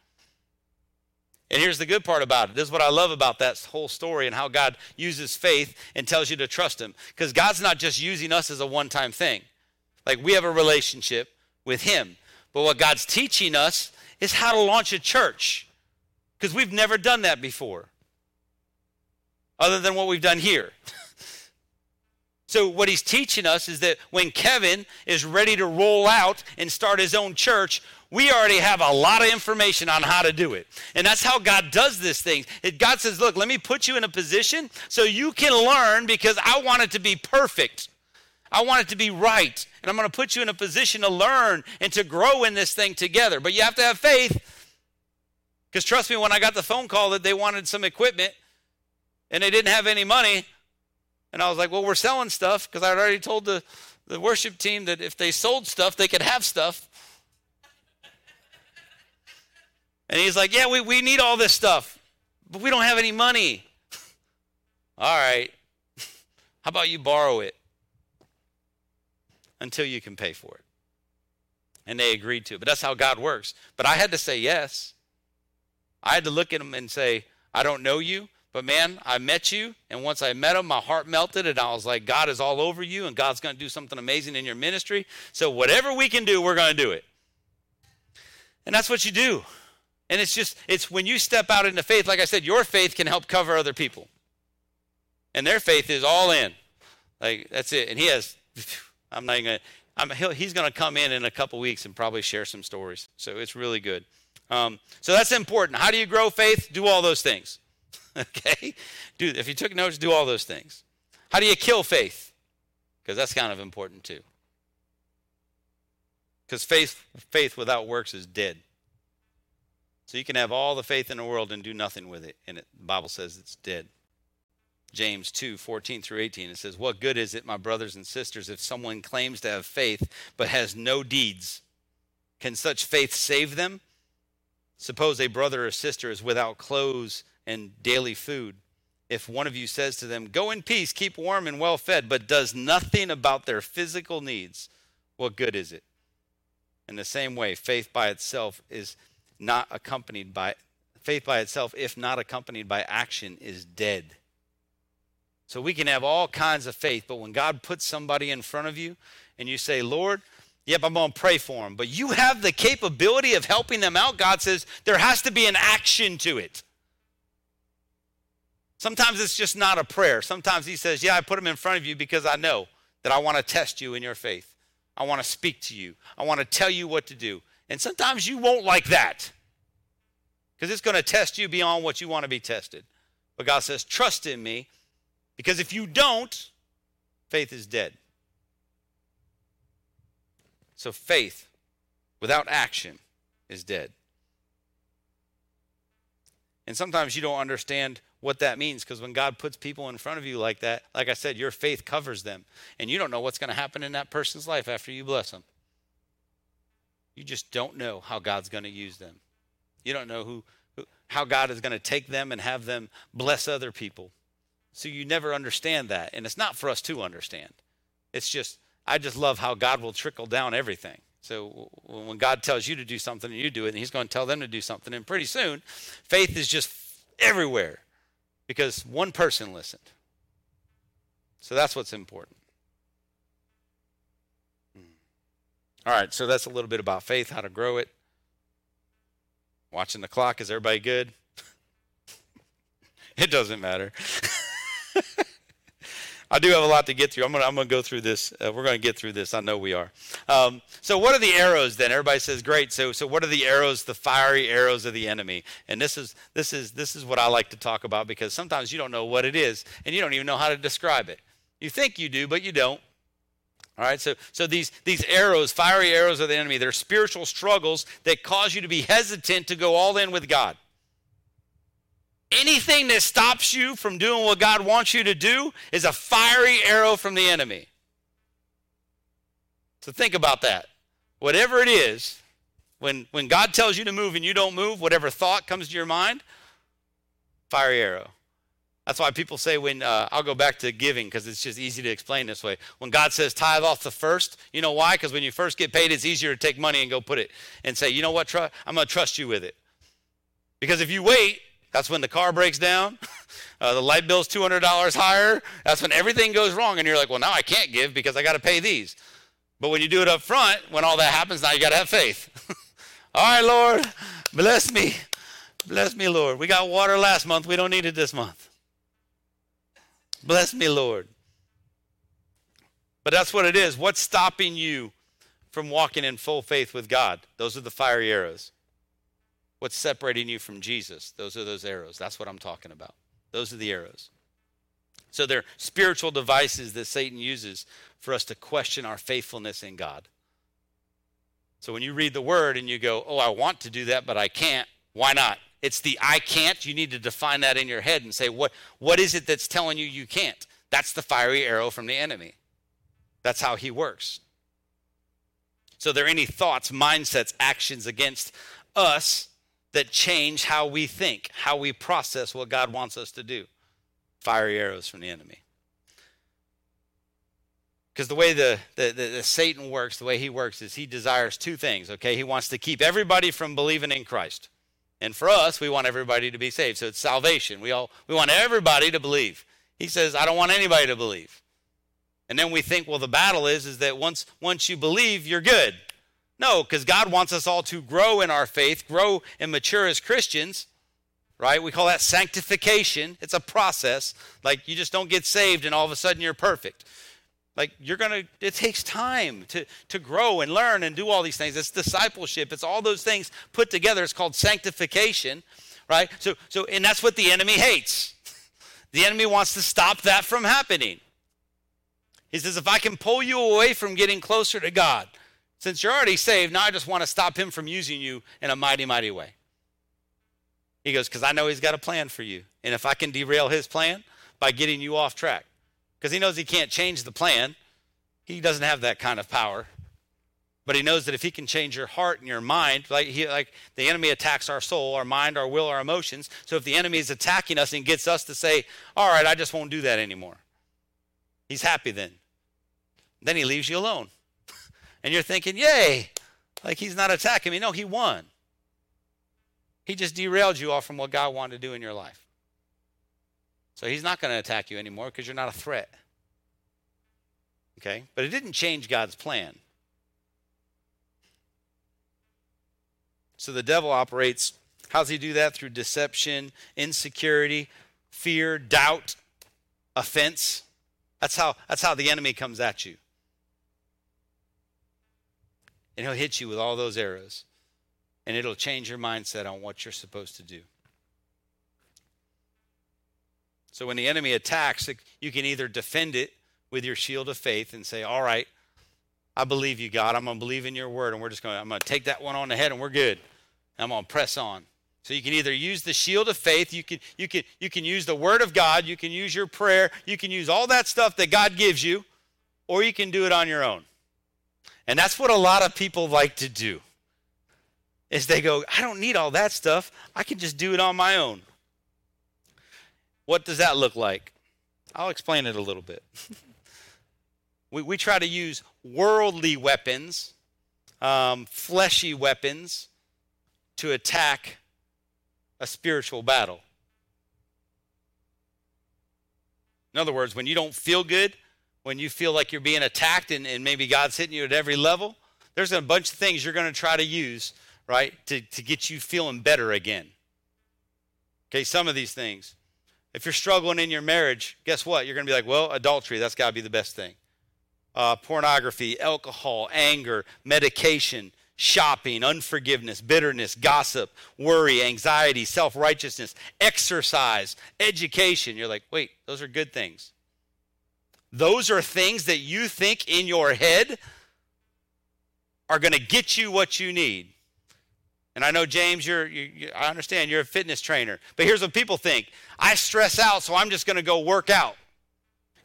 And here's the good part about it. This is what I love about that whole story and how God uses faith and tells you to trust him. Because God's not just using us as a one-time thing. Like, we have a relationship with him. But what God's teaching us is how to launch a church, because we've never done that before other than what we've done here. So what he's teaching us is that when Kevin is ready to roll out and start his own church, we already have a lot of information on how to do it. And that's how God does this thing. God says, look, let me put you in a position so you can learn, because I want it to be perfect. I want it to be right. And I'm going to put you in a position to learn and to grow in this thing together. But you have to have faith. Because trust me, when I got the phone call that they wanted some equipment, and they didn't have any money. And I was like, well, we're selling stuff, because I had already told the worship team that if they sold stuff, they could have stuff. And he's like, yeah, we need all this stuff, but we don't have any money. All right. How about you borrow it until you can pay for it? And they agreed to it. But that's how God works. But I had to say yes. I had to look at them and say, I don't know you, but man, I met you. And once I met him, my heart melted, and I was like, God is all over you, and God's going to do something amazing in your ministry. So whatever we can do, we're going to do it. And that's what you do. And it's when you step out into faith, like I said, your faith can help cover other people. And their faith is all in. Like, that's it. And he has, he's going to come in a couple weeks and probably share some stories. So it's really good. So that's important. How do you grow faith? Do all those things. Okay? If you took notes, do all those things. How do you kill faith? Because that's kind of important too. Because faith without works is dead. So you can have all the faith in the world and do nothing with it. And the Bible says it's dead. James 2:14-18, it says, what good is it, my brothers and sisters, if someone claims to have faith but has no deeds? Can such faith save them? Suppose a brother or sister is without clothes and daily food. If one of you says to them, go in peace, keep warm and well fed, but does nothing about their physical needs, what good is it? In the same way, faith by itself, if not accompanied by action, is dead. So we can have all kinds of faith, but when God puts somebody in front of you and you say, Lord, yep, I'm going to pray for them, but you have the capability of helping them out, God says there has to be an action to it. Sometimes it's just not a prayer. Sometimes he says, yeah, I put them in front of you because I know that I want to test you in your faith. I want to speak to you. I want to tell you what to do. And sometimes you won't like that, because it's going to test you beyond what you want to be tested. But God says, trust in me, because if you don't, faith is dead. So faith without action is dead. And sometimes you don't understand what that means, because when God puts people in front of you like that, like I said, your faith covers them. And you don't know what's going to happen in that person's life after you bless them. You just don't know how God's going to use them. You don't know how God is going to take them and have them bless other people. So you never understand that. And it's not for us to understand. It's just, I just love how God will trickle down everything. So when God tells you to do something and you do it, and he's going to tell them to do something. And pretty soon, faith is just everywhere, because one person listened. So that's what's important. All right, so that's a little bit about faith, how to grow it. Watching the clock, is everybody good? It doesn't matter. I do have a lot to get through. I'm going to go through this. We're going to get through this. I know we are. So what are the arrows then? Everybody says, great. So what are the arrows, the fiery arrows of the enemy? And this is what I like to talk about, because sometimes you don't know what it is, and you don't even know how to describe it. You think you do, but you don't. All right, so these arrows, fiery arrows of the enemy, they're spiritual struggles that cause you to be hesitant to go all in with God. Anything that stops you from doing what God wants you to do is a fiery arrow from the enemy. So think about that. Whatever it is, when God tells you to move and you don't move, whatever thought comes to your mind, fiery arrow. That's why people say when, I'll go back to giving, because it's just easy to explain this way. When God says tithe off the first, you know why? Because when you first get paid, it's easier to take money and go put it and say, you know what, I'm going to trust you with it. Because if you wait, that's when the car breaks down, the light bill's $200 higher, that's when everything goes wrong, and you're like, well, now I can't give because I got to pay these. But when you do it up front, when all that happens, now you got to have faith. All right, Lord, bless me. Bless me, Lord. We got water last month. We don't need it this month. Bless me, Lord. But that's what it is. What's stopping you from walking in full faith with God? Those are the fiery arrows. What's separating you from Jesus? Those are those arrows. That's what I'm talking about. Those are the arrows. So they're spiritual devices that Satan uses for us to question our faithfulness in God. So when you read the word and you go, oh, I want to do that, but I can't. Why not? It's the I can't. You need to define that in your head and say, what is it that's telling you you can't? That's the fiery arrow from the enemy. That's how he works. So are there any thoughts, mindsets, actions against us that change how we think, how we process what God wants us to do? Fiery arrows from the enemy. Because the way the Satan works, the way he works is he desires two things, okay? He wants to keep everybody from believing in Christ. And for us, we want everybody to be saved. So it's salvation. We want everybody to believe. He says, I don't want anybody to believe. And then we think, well, the battle is that once you believe, you're good. No, because God wants us all to grow in our faith, grow and mature as Christians, right? We call that sanctification. It's a process. Like, you just don't get saved and all of a sudden you're perfect. Like, it takes time to grow and learn and do all these things. It's discipleship. It's all those things put together. It's called sanctification, right? So and that's what the enemy hates. The enemy wants to stop that from happening. He says, if I can pull you away from getting closer to God, since you're already saved, now I just want to stop him from using you in a mighty, mighty way. He goes, because I know he's got a plan for you. And if I can derail his plan by getting you off track, because he knows he can't change the plan. He doesn't have that kind of power. But he knows that if he can change your heart and your mind, like the enemy attacks our soul, our mind, our will, our emotions. So if the enemy is attacking us and gets us to say, all right, I just won't do that anymore, he's happy then. Then he leaves you alone. And you're thinking, yay, like he's not attacking me. No, he won. He just derailed you off from what God wanted to do in your life. So he's not going to attack you anymore because you're not a threat. Okay? But it didn't change God's plan. So the devil operates, how does he do that? Through deception, insecurity, fear, doubt, offense. That's how the enemy comes at you. And he'll hit you with all those arrows. And it'll change your mindset on what you're supposed to do. So when the enemy attacks, you can either defend it with your shield of faith and say, all right, I believe you, God. I'm going to believe in your word, and I'm going to take that one on the head, and we're good. And I'm going to press on. So you can either use the shield of faith. You can use the word of God. You can use your prayer. You can use all that stuff that God gives you, or you can do it on your own. And that's what a lot of people like to do, is they go, I don't need all that stuff. I can just do it on my own. What does that look like? I'll explain it a little bit. We try to use worldly weapons, fleshy weapons, to attack a spiritual battle. In other words, when you don't feel good, when you feel like you're being attacked and maybe God's hitting you at every level, there's a bunch of things you're going to try to use, right, to get you feeling better again. Okay, some of these things. If you're struggling in your marriage, guess what? You're going to be like, well, adultery, that's got to be the best thing. Pornography, alcohol, anger, medication, shopping, unforgiveness, bitterness, gossip, worry, anxiety, self-righteousness, exercise, education. You're like, wait, those are good things. Those are things that you think in your head are going to get you what you need. And I know, James, I understand you're a fitness trainer. But here's what people think. I stress out, so I'm just going to go work out.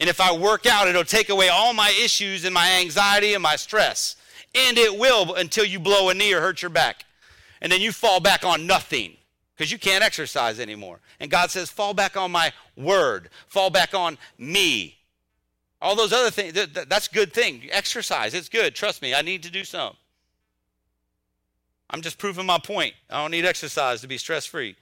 And if I work out, it'll take away all my issues and my anxiety and my stress. And it will until you blow a knee or hurt your back. And then you fall back on nothing because you can't exercise anymore. And God says, fall back on my word. Fall back on me. All those other things, that's a good thing. Exercise, it's good. Trust me, I need to do some. I'm just proving my point. I don't need exercise to be stress-free.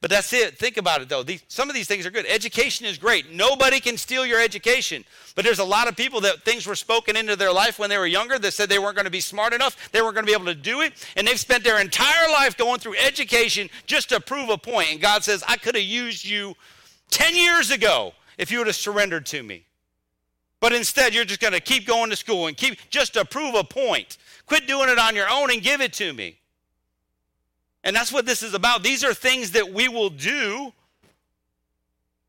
But that's it. Think about it, though. Some of these things are good. Education is great. Nobody can steal your education. But there's a lot of people that things were spoken into their life when they were younger that said they weren't going to be smart enough, they weren't going to be able to do it, and they've spent their entire life going through education just to prove a point. And God says, I could have used you 10 years ago if you would have surrendered to me. But instead, you're just going to keep going to school and keep just to prove a point. Quit doing it on your own and give it to me. And that's what this is about. These are things that we will do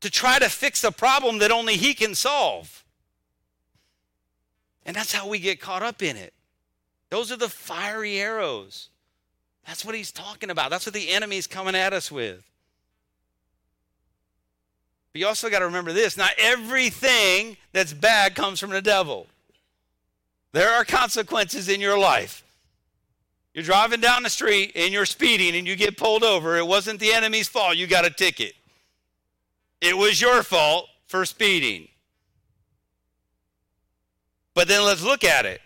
to try to fix a problem that only he can solve. And that's how we get caught up in it. Those are the fiery arrows. That's what he's talking about. That's what the enemy's coming at us with. But you also got to remember this. Not everything that's bad comes from the devil. There are consequences in your life. You're driving down the street and you're speeding and you get pulled over. It wasn't the enemy's fault you got a ticket. It was your fault for speeding. But then let's look at it.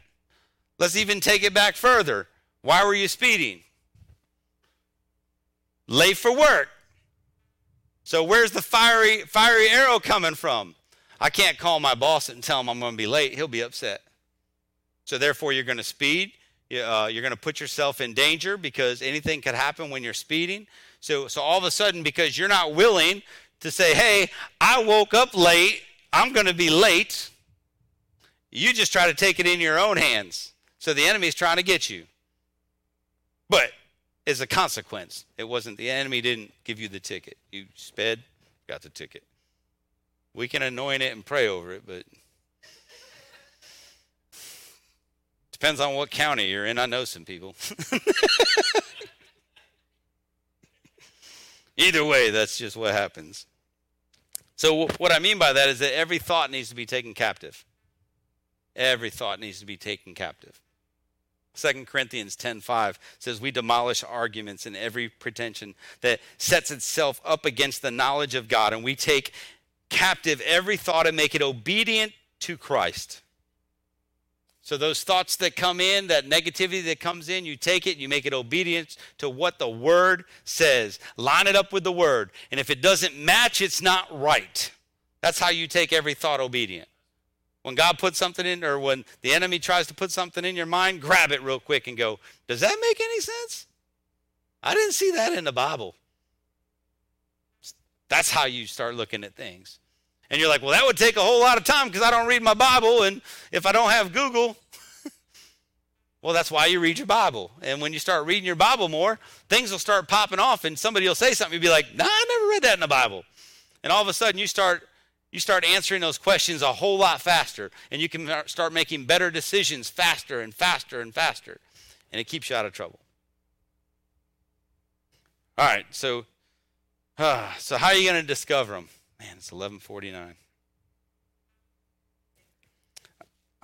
Let's even take it back further. Why were you speeding? Late for work. So where's the fiery arrow coming from? I can't call my boss and tell him I'm going to be late. He'll be upset. So therefore you're going to speed. You're going to put yourself in danger because anything could happen when you're speeding. So all of a sudden, because you're not willing to say, hey, I woke up late, I'm going to be late, you just try to take it in your own hands. So the enemy's trying to get you. But it's a consequence. It wasn't, the enemy didn't give you the ticket. You sped, got the ticket. We can anoint it and pray over it, but depends on what county you're in. I know some people. Either way, that's just what happens. So what I mean by that is that every thought needs to be taken captive. Every thought needs to be taken captive. 2 Corinthians 10:5 says, we demolish arguments and every pretension that sets itself up against the knowledge of God, and we take captive every thought and make it obedient to Christ. So those thoughts that come in, that negativity that comes in, you take it and you make it obedient to what the Word says. Line it up with the Word. And if it doesn't match, it's not right. That's how you take every thought obedient. When God puts something in, or when the enemy tries to put something in your mind, grab it real quick and go, does that make any sense? I didn't see that in the Bible. That's how you start looking at things. And you're like, well, that would take a whole lot of time because I don't read my Bible, and if I don't have Google, well, that's why you read your Bible. And when you start reading your Bible more, things will start popping off, and somebody will say something. You'll be like, nah, I never read that in the Bible. And all of a sudden, you start answering those questions a whole lot faster, and you can start making better decisions faster and faster and faster, and it keeps you out of trouble. All right, so how are you going to discover them? Man, it's 11:49.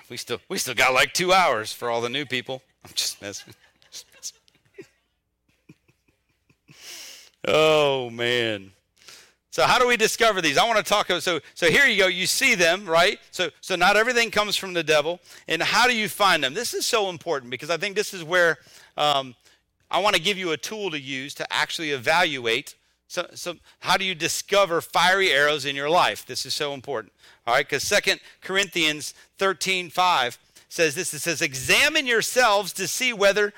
We still got like 2 hours for all the new people. I'm just messing. Oh, man. So how do we discover these? I want to talk about, so here you go. You see them, right? So not everything comes from the devil. And how do you find them? This is so important because I think this is where I want to give you a tool to use to actually evaluate. So how do you discover fiery arrows in your life? This is so important. All right, because 2 Corinthians 13:5 says this. It says, examine yourselves to see whether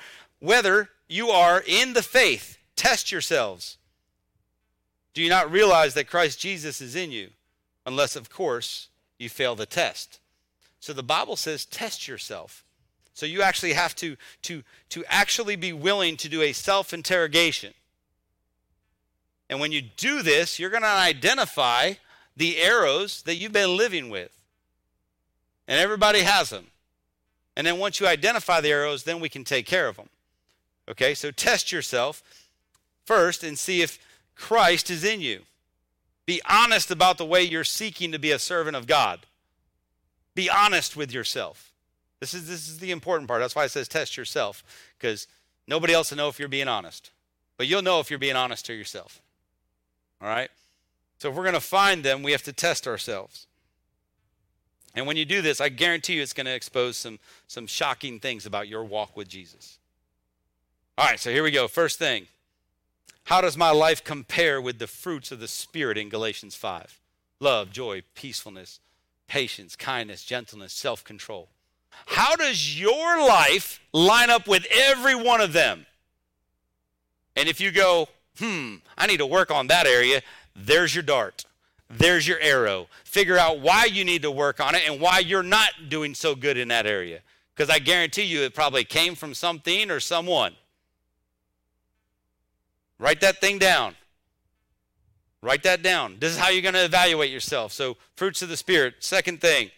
you are in the faith. Test yourselves. Do you not realize that Christ Jesus is in you? Unless, of course, you fail the test. So the Bible says test yourself. So you actually have to actually be willing to do a self-interrogation. And when you do this, you're going to identify the arrows that you've been living with. And everybody has them. And then once you identify the arrows, then we can take care of them. Okay, so test yourself first and see if Christ is in you. Be honest about the way you're seeking to be a servant of God. Be honest with yourself. This is the important part. That's why it says test yourself, because nobody else will know if you're being honest. But you'll know if you're being honest to yourself. All right? So if we're going to find them, we have to test ourselves. And when you do this, I guarantee you it's going to expose some shocking things about your walk with Jesus. All right, so here we go. First thing, how does my life compare with the fruits of the Spirit in Galatians 5? Love, joy, peacefulness, patience, kindness, gentleness, self-control. How does your life line up with every one of them? And if you go, I need to work on that area, there's your dart. There's your arrow. Figure out why you need to work on it and why you're not doing so good in that area. Because I guarantee you it probably came from something or someone. Write that thing down. Write that down. This is how you're going to evaluate yourself. So fruits of the Spirit. Second thing,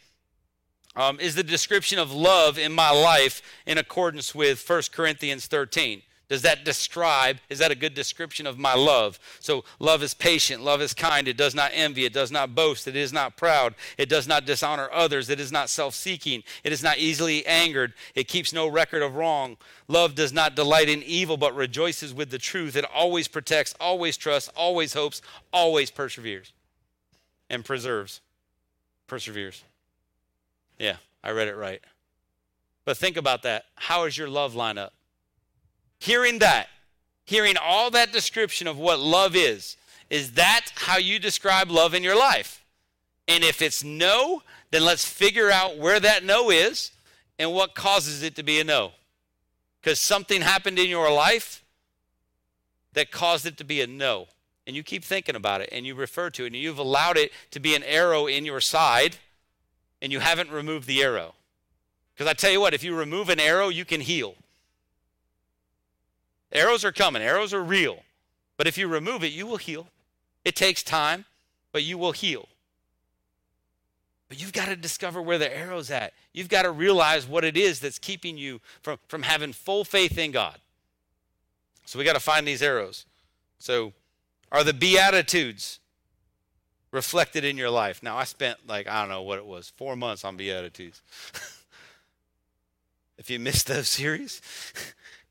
is the description of love in my life in accordance with 1 Corinthians 13. Does that describe, is that a good description of my love? So love is patient, love is kind, it does not envy, it does not boast, it is not proud, it does not dishonor others, it is not self-seeking, it is not easily angered, it keeps no record of wrong. Love does not delight in evil, but rejoices with the truth. It always protects, always trusts, always hopes, always perseveres and preserves. Perseveres. Yeah, I read it right. But think about that. How is your love line up? Hearing that, hearing all that description of what love is that how you describe love in your life? And if it's no, then let's figure out where that no is and what causes it to be a no. Because something happened in your life that caused it to be a no. And you keep thinking about it and you refer to it and you've allowed it to be an arrow in your side and you haven't removed the arrow. Because I tell you what, if you remove an arrow, you can heal. Arrows are coming. Arrows are real. But if you remove it, you will heal. It takes time, but you will heal. But you've got to discover where the arrow's at. You've got to realize what it is that's keeping you from having full faith in God. So we got to find these arrows. So are the Beatitudes reflected in your life? Now, I spent like, I don't know what it was, 4 months on Beatitudes. If you missed those series...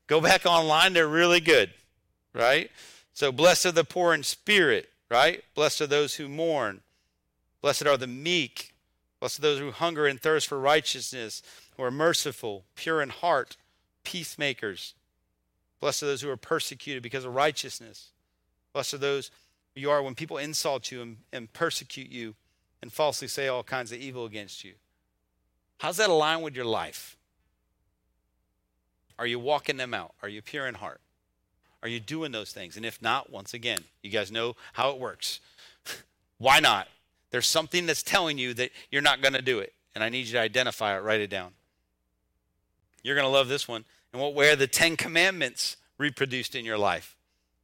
Go back online, they're really good, right? So blessed are the poor in spirit, right? Blessed are those who mourn. Blessed are the meek. Blessed are those who hunger and thirst for righteousness, who are merciful, pure in heart, peacemakers. Blessed are those who are persecuted because of righteousness. Blessed are those you are when people insult you and persecute you and falsely say all kinds of evil against you. How's that align with your life? Are you walking them out? Are you pure in heart? Are you doing those things? And if not, once again, you guys know how it works. Why not? There's something that's telling you that you're not going to do it. And I need you to identify it. Write it down. You're going to love this one. And what way are the 10 Commandments reproduced in your life?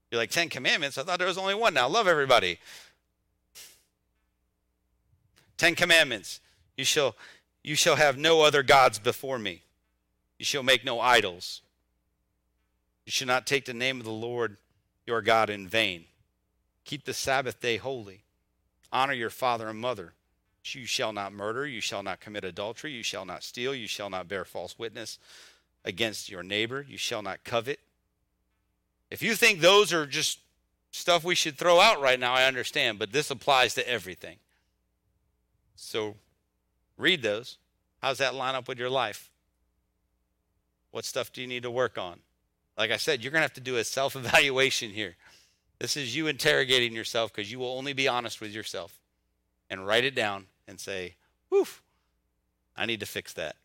You're like, 10 Commandments? I thought there was only one now. Love everybody. 10 Commandments. You shall have no other gods before me. You shall make no idols. You shall not take the name of the Lord your God in vain. Keep the Sabbath day holy. Honor your father and mother. You shall not murder. You shall not commit adultery. You shall not steal. You shall not bear false witness against your neighbor. You shall not covet. If you think those are just stuff we should throw out right now, I understand, but this applies to everything. So read those. How's that line up with your life? What stuff do you need to work on? Like I said, you're going to have to do a self-evaluation here. This is you interrogating yourself because you will only be honest with yourself. And write it down and say, woof, I need to fix that.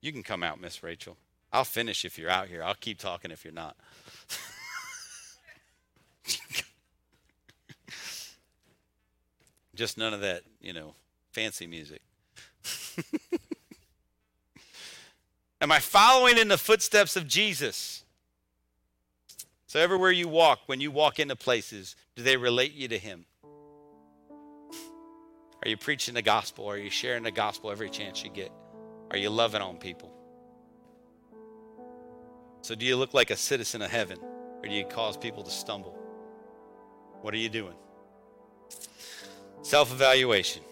You can come out, Miss Rachel. I'll finish if you're out here. I'll keep talking if you're not. Just none of that, fancy music. Am I following in the footsteps of Jesus? So everywhere you walk, when you walk into places, do they relate you to him? Are you preaching the gospel? Are you sharing the gospel every chance you get? Are you loving on people? So do you look like a citizen of heaven, or do you cause people to stumble? What are you doing? Self-evaluation.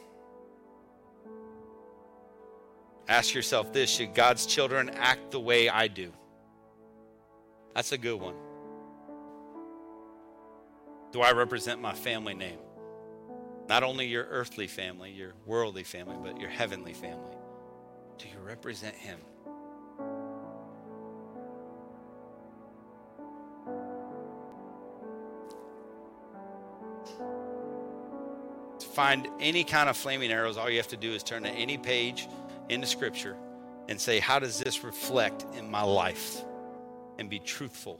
Ask yourself this, should God's children act the way I do? That's a good one. Do I represent my family name? Not only your earthly family, your worldly family, but your heavenly family. Do you represent him? To find any kind of flaming arrows, all you have to do is turn to any page into scripture and say, how does this reflect in my life? And be truthful.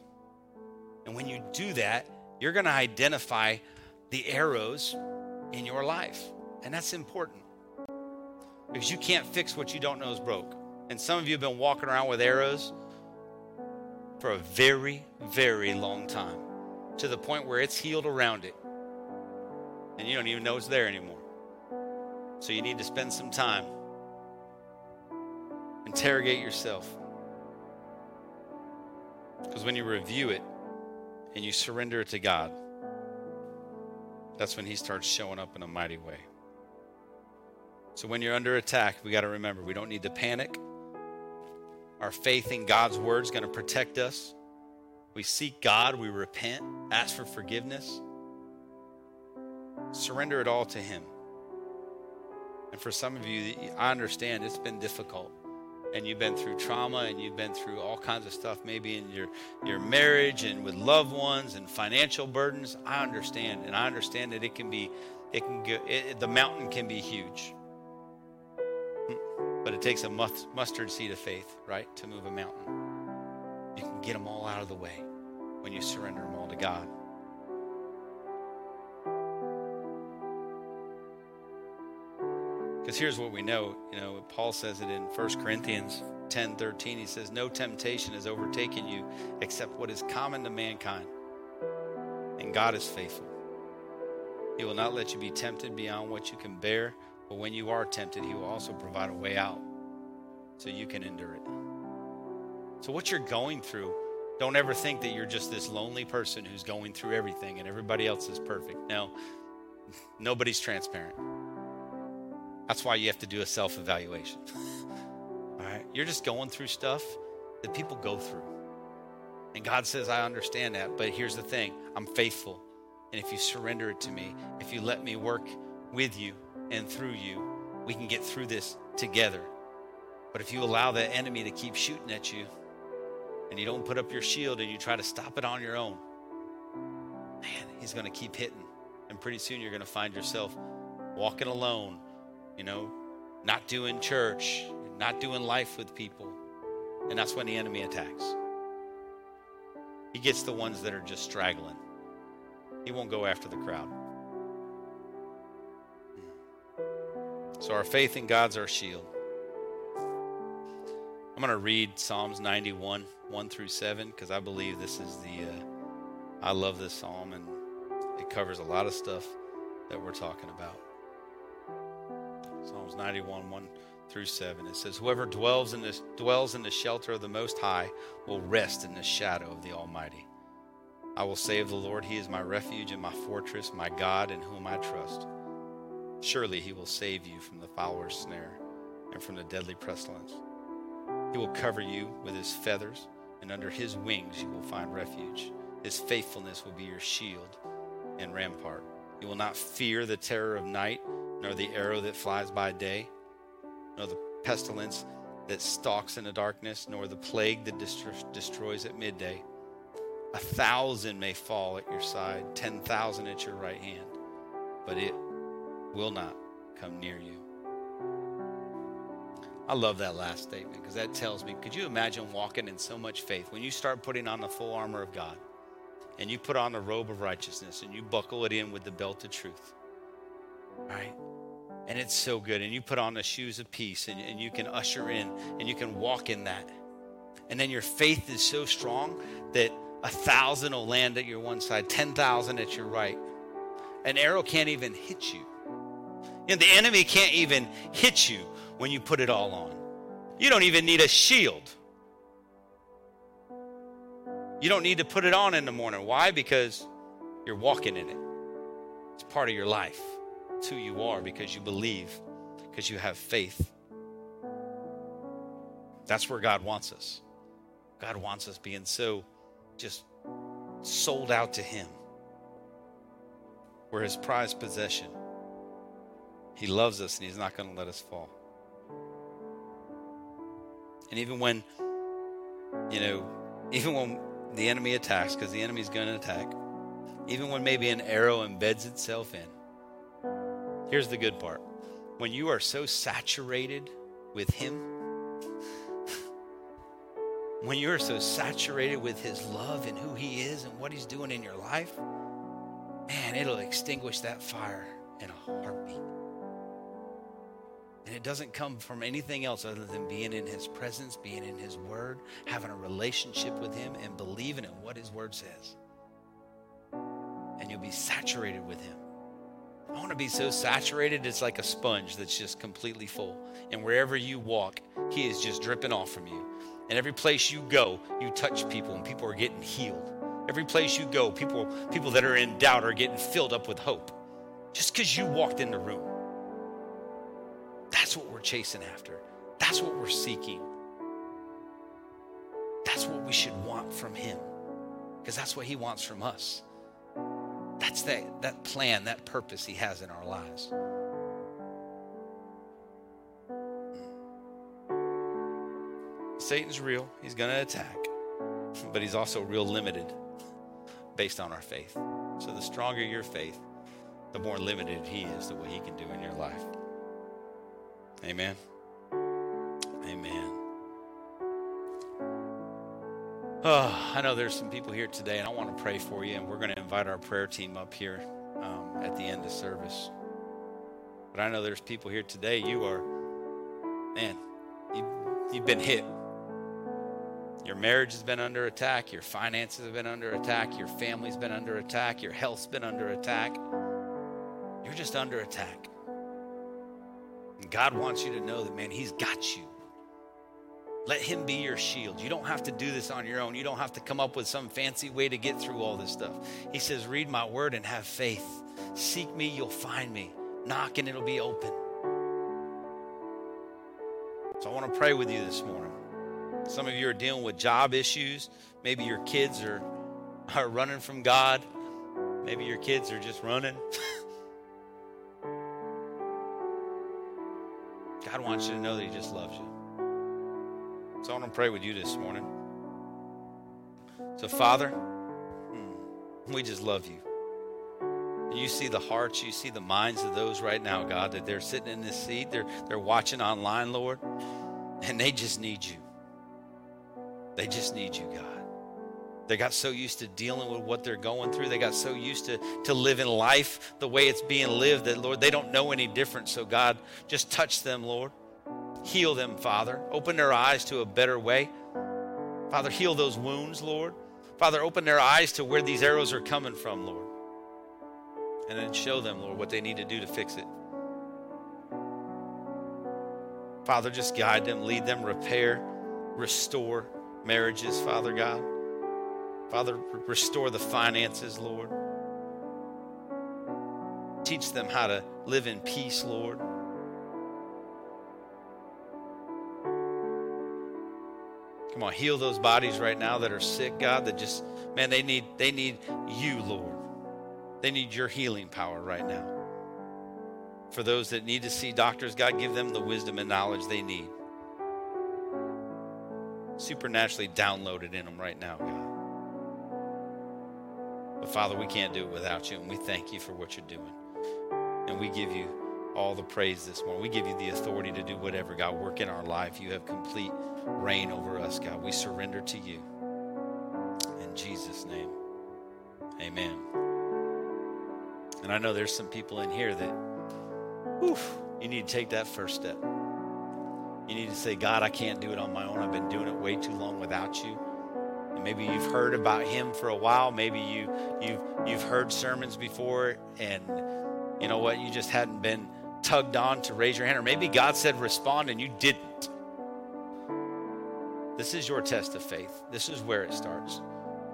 And when you do that, you're going to identify the arrows in your life. And that's important because you can't fix what you don't know is broke. And some of you have been walking around with arrows for a very, very long time, to the point where it's healed around it and you don't even know it's there anymore. So you need to spend some time Interrogate yourself. Because when you review it and you surrender it to God, that's when he starts showing up in a mighty way. So when you're under attack, we got to remember, we don't need to panic. Our faith in God's word is going to protect us. We seek God, we repent, ask for forgiveness. Surrender it all to him. And for some of you, I understand it's been difficult. And you've been through trauma and you've been through all kinds of stuff, maybe in your marriage and with loved ones and financial burdens. I understand. And I understand that the mountain can be huge. But it takes a mustard seed of faith, right, to move a mountain. You can get them all out of the way when you surrender them all to God. Because here's what we know, Paul says it in 1 Corinthians 10:13. He says, no temptation has overtaken you except what is common to mankind. And God is faithful. He will not let you be tempted beyond what you can bear. But when you are tempted, he will also provide a way out so you can endure it. So what you're going through, don't ever think that you're just this lonely person who's going through everything and everybody else is perfect. No, nobody's transparent. That's why you have to do a self-evaluation. All right? You're just going through stuff that people go through. And God says, I understand that, but here's the thing. I'm faithful. And if you surrender it to me, if you let me work with you and through you, we can get through this together. But if you allow the enemy to keep shooting at you and you don't put up your shield and you try to stop it on your own, man, he's going to keep hitting. And pretty soon you're going to find yourself walking alone, not doing church, not doing life with people. And that's when the enemy attacks. He gets the ones that are just straggling. He won't go after the crowd. So our faith in God's our shield. I'm going to read Psalms 91, 1 through 7, because I believe this is I love this psalm, and it covers a lot of stuff that we're talking about. Psalms 91, 1 through 7. It says, whoever dwells in the shelter of the Most High will rest in the shadow of the Almighty. I will say of the Lord, he is my refuge and my fortress, my God in whom I trust. Surely he will save you from the fowler's snare and from the deadly pestilence. He will cover you with his feathers, and under his wings you will find refuge. His faithfulness will be your shield and rampart. You will not fear the terror of night, nor the arrow that flies by day, nor the pestilence that stalks in the darkness, nor the plague that destroys at midday. 1,000 may fall at your side, 10,000 at your right hand, but it will not come near you. I love that last statement, because that tells me, could you imagine walking in so much faith? When you start putting on the full armor of God and you put on the robe of righteousness and you buckle it in with the belt of truth, right? And it's so good. And you put on the shoes of peace and you can usher in and you can walk in that. And then your faith is so strong that 1,000 will land at your one side, 10,000 at your right. An arrow can't even hit you. And the enemy can't even hit you when you put it all on. You don't even need a shield. You don't need to put it on in the morning. Why? Because you're walking in it. It's part of your life. It's who you are because you believe, because you have faith. That's where God wants us. God wants us being so just sold out to him. We're his prized possession. He loves us and he's not going to let us fall. And even when the enemy attacks, because the enemy's going to attack, even when maybe an arrow embeds itself in, here's the good part. When you are so saturated with him, when you are so saturated with his love and who he is and what he's doing in your life, man, it'll extinguish that fire in a heartbeat. And it doesn't come from anything else other than being in his presence, being in his word, having a relationship with him, and believing in what his word says. And you'll be saturated with him. I want to be so saturated, it's like a sponge that's just completely full. And wherever you walk, he is just dripping off from you. And every place you go, you touch people and people are getting healed. Every place you go, people that are in doubt are getting filled up with hope. Just because you walked in the room. That's what we're chasing after. That's what we're seeking. That's what we should want from him. Because that's what he wants from us. That's that plan, that purpose he has in our lives. Satan's real. He's going to attack. But he's also real limited based on our faith. So the stronger your faith, the more limited he is to what he can do in your life. Amen. Amen. Oh, I know there's some people here today, and I want to pray for you, and we're going to invite our prayer team up here at the end of service. But I know there's people here today, you've been hit. Your marriage has been under attack. Your finances have been under attack. Your family's been under attack. Your health's been under attack. You're just under attack. And God wants you to know that, man, he's got you. Let him be your shield. You don't have to do this on your own. You don't have to come up with some fancy way to get through all this stuff. He says, read my word and have faith. Seek me, you'll find me. Knock and it'll be open. So I want to pray with you this morning. Some of you are dealing with job issues. Maybe your kids are running from God. Maybe your kids are just running. God wants you to know that he just loves you. So I want to pray with you this morning. So, Father, we just love you. You see the hearts, you see the minds of those right now, God, that they're sitting in this seat, they're watching online, Lord, and they just need you. They just need you, God. They got so used to dealing with what they're going through. They got so used to living life the way it's being lived that, Lord, they don't know any different. So, God, just touch them, Lord. Heal them, Father. Open their eyes to a better way. Father, heal those wounds, Lord. Father, open their eyes to where these arrows are coming from, Lord. And then show them, Lord, what they need to do to fix it. Father, just guide them, lead them, repair, restore marriages, Father God. Father, restore the finances, Lord. Teach them how to live in peace, Lord. Come on, heal those bodies right now that are sick, God, that just, man, they need you, Lord. They need your healing power right now. For those that need to see doctors, God, give them the wisdom and knowledge they need. Supernaturally downloaded in them right now, God. But Father, we can't do it without you, and we thank you for what you're doing. And we give you all the praise this morning. We give you the authority to do whatever, God, work in our life. You have complete reign over us, God. We surrender to you. In Jesus' name, amen. And I know there's some people in here that, you need to take that first step. You need to say, God, I can't do it on my own. I've been doing it way too long without you. And maybe you've heard about him for a while. Maybe you've heard sermons before, and you know what? You just hadn't been tugged on to raise your hand, or maybe God said respond and you didn't. This is your test of faith. This is where it starts.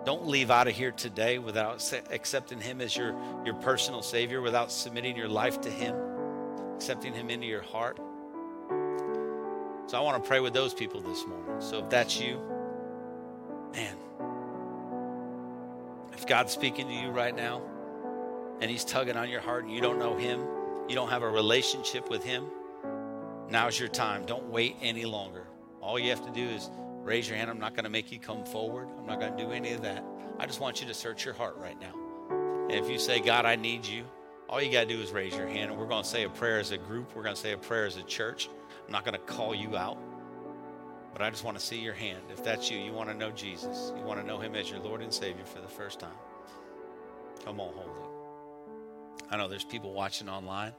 Don't leave out of here today without accepting him as your personal savior, without submitting your life to him, accepting him into your heart. So I want to pray with those people this morning. So if that's you, man, if God's speaking to you right now and he's tugging on your heart and you don't know him, you don't have a relationship with him, now's your time. Don't wait any longer. All you have to do is raise your hand. I'm not going to make you come forward. I'm not going to do any of that. I just want you to search your heart right now. And if you say, God, I need you, all you got to do is raise your hand, and we're going to say a prayer as a group. We're going to say a prayer as a church. I'm not going to call you out, but I just want to see your hand. If that's you, you want to know Jesus. You want to know him as your Lord and Savior for the first time. Come on, hold it. I know there's people watching online,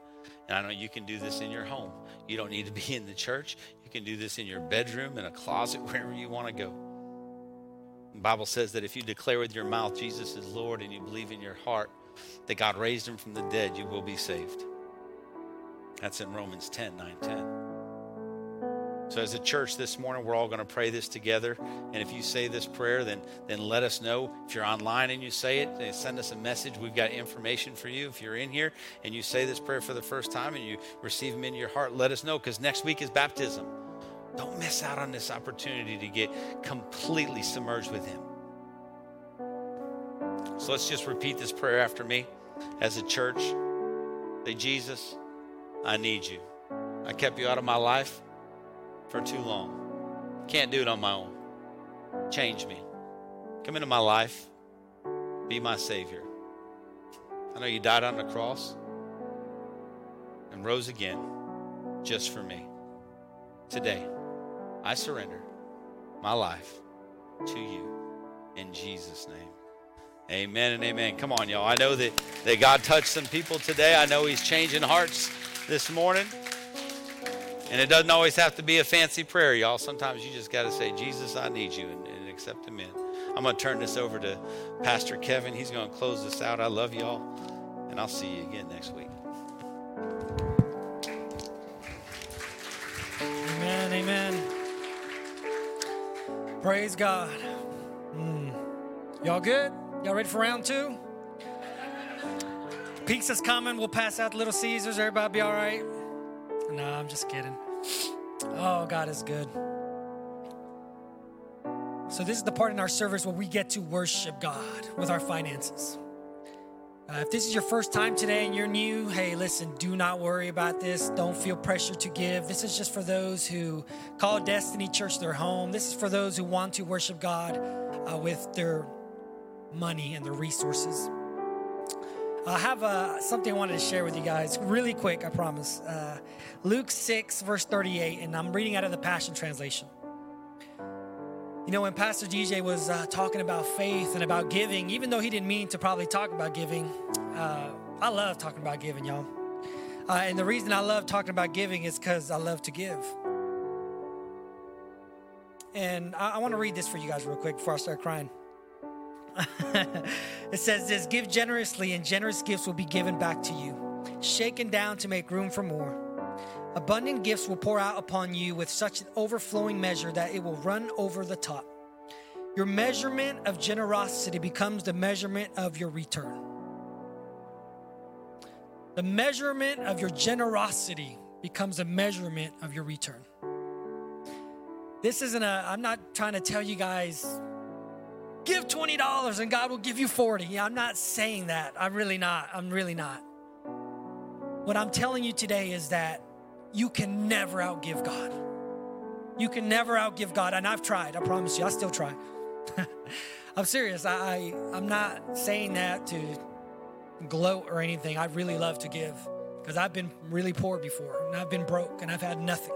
and I know you can do this in your home. You don't need to be in the church. You can do this in your bedroom, in a closet, wherever you want to go. The Bible says that if you declare with your mouth Jesus is Lord and you believe in your heart that God raised him from the dead, you will be saved. That's in Romans 10:9-10. So as a church this morning, we're all going to pray this together. And if you say this prayer, then let us know. If you're online and you say it, send us a message. We've got information for you. If you're in here and you say this prayer for the first time and you receive him into your heart, let us know, because next week is baptism. Don't miss out on this opportunity to get completely submerged with him. So let's just repeat this prayer after me. As a church, say, Jesus, I need you. I kept you out of my life for too long. Can't do it on my own. Change me. Come into my life. Be my Savior. I know you died on the cross and rose again just for me. Today, I surrender my life to you in Jesus' name. Amen and amen. Come on, y'all. I know that God touched some people today. I know he's changing hearts this morning. And it doesn't always have to be a fancy prayer, y'all. Sometimes you just got to say, Jesus, I need you, and accept him in. I'm going to turn this over to Pastor Kevin. He's going to close this out. I love y'all, and I'll see you again next week. Amen, amen. Praise God. Y'all good? Y'all ready for round two? Pizza's coming. We'll pass out the Little Caesars. Everybody be all right? No, I'm just kidding. Oh, God is good. So this is the part in our service where we get to worship God with our finances. If this is your first time today and you're new, hey, listen, do not worry about this. Don't feel pressure to give. This is just for those who call Destiny Church their home. This is for those who want to worship God with their money and their resources. I have something I wanted to share with you guys really quick, I promise. Luke 6, verse 38, and I'm reading out of the Passion Translation. You know, when Pastor DJ was talking about faith and about giving, even though he didn't mean to probably talk about giving, I love talking about giving, y'all. And the reason I love talking about giving is because I love to give. And I want to read this for you guys real quick before I start crying. It says this: give generously, and generous gifts will be given back to you, shaken down to make room for more. Abundant gifts will pour out upon you with such an overflowing measure that it will run over the top. Your measurement of generosity becomes the measurement of your return. The measurement of your generosity becomes the measurement of your return. This isn't I'm not trying to tell you guys, give $20 and God will give you $40. Yeah, I'm not saying that. I'm really not. What I'm telling you today is that you can never outgive God. You can never outgive God. And I've tried. I promise you, I still try. I'm serious. I'm not saying that to gloat or anything. I really love to give because I've been really poor before, and I've been broke, and I've had nothing.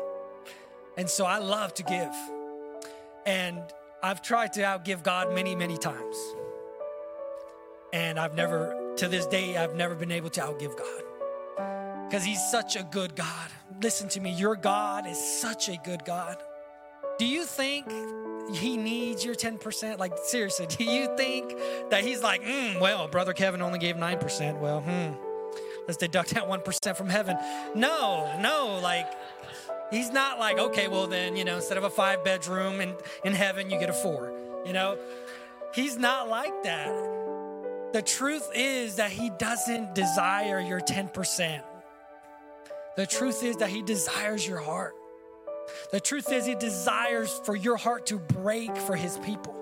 And so I love to give. And I've tried to outgive God many, many times. And to this day, I've never been able to outgive God, because he's such a good God. Listen to me, your God is such a good God. Do you think he needs your 10%? Like, seriously, do you think that he's like, well, Brother Kevin only gave 9%. Well, let's deduct that 1% from heaven. No, like, he's not like, okay, well then, instead of a 5-bedroom in heaven, you get a 4, He's not like that. The truth is that he doesn't desire your 10%. The truth is that he desires your heart. The truth is he desires for your heart to break for his people.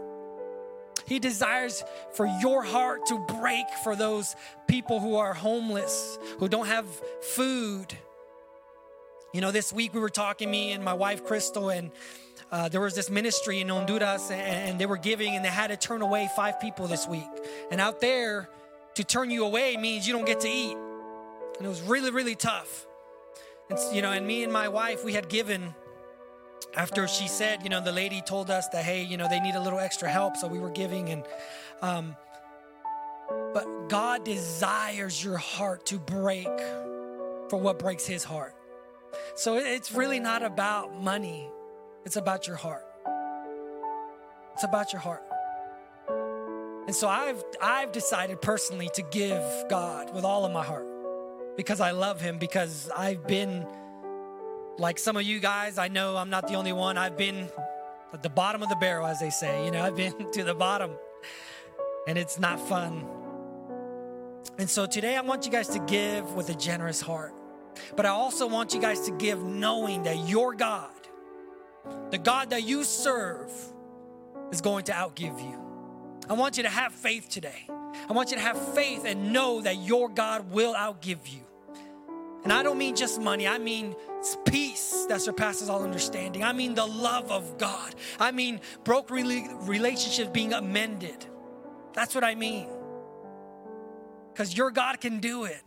He desires for your heart to break for those people who are homeless, who don't have food. This week we were talking, me and my wife, Crystal, and there was this ministry in Honduras, and they were giving, and they had to turn away 5 people this week. And out there, to turn you away means you don't get to eat. And it was really, really tough. And, and me and my wife, we had given after she said, the lady told us that, hey, they need a little extra help. So we were giving, and but God desires your heart to break for what breaks his heart. So it's really not about money. It's about your heart. It's about your heart. And so I've decided personally to give God with all of my heart because I love him, because I've been like some of you guys. I know I'm not the only one. I've been at the bottom of the barrel, as they say. You know, I've been to the bottom, and it's not fun. And so today I want you guys to give with a generous heart. But I also want you guys to give knowing that your God, the God that you serve, is going to outgive you. I want you to have faith today. I want you to have faith and know that your God will outgive you. And I don't mean just money. I mean peace that surpasses all understanding. I mean the love of God. I mean broken relationships being amended. That's what I mean. Because your God can do it.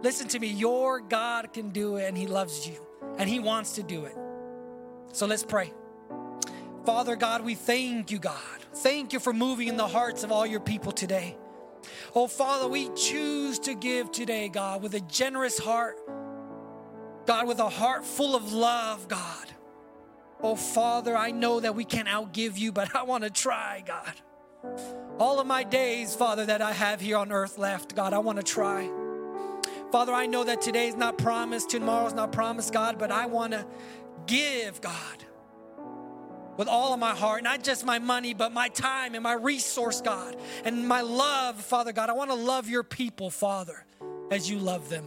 Listen to me. Your God can do it, and he loves you, and he wants to do it. So let's pray. Father God, we thank you, God. Thank you for moving in the hearts of all your people today. Oh, Father, we choose to give today, God, with a generous heart. God, with a heart full of love, God. Oh, Father, I know that we can't outgive you, but I want to try, God. All of my days, Father, that I have here on earth left, God, I want to try. Father, I know that today is not promised, tomorrow is not promised, God, but I want to give, God, with all of my heart, not just my money, but my time and my resource, God, and my love, Father God. I want to love your people, Father, as you love them.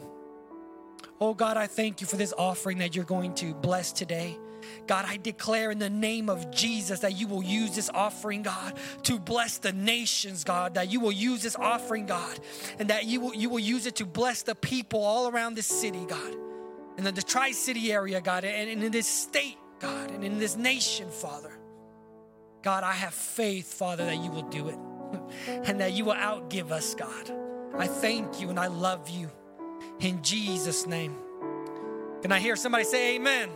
Oh, God, I thank you for this offering that you're going to bless today. God, I declare in the name of Jesus that you will use this offering, God, to bless the nations, God, that you will use this offering, God, and that you will use it to bless the people all around this city, God, and then the Tri-City area, God, and in this state, God, and in this nation, Father. God, I have faith, Father, that you will do it and that you will outgive us, God. I thank you and I love you. In Jesus' name. Can I hear somebody say amen?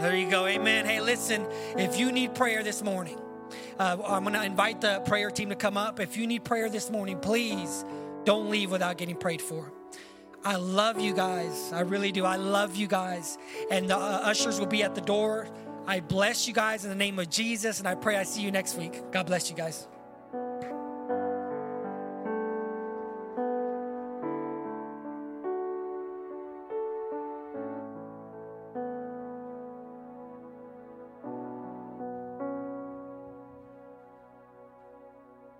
There you go, amen. Hey, listen, if you need prayer this morning, I'm going to invite the prayer team to come up. If you need prayer this morning, please don't leave without getting prayed for. I love you guys. I really do. I love you guys. And the ushers will be at the door. I bless you guys in the name of Jesus, and I pray I see you next week. God bless you guys.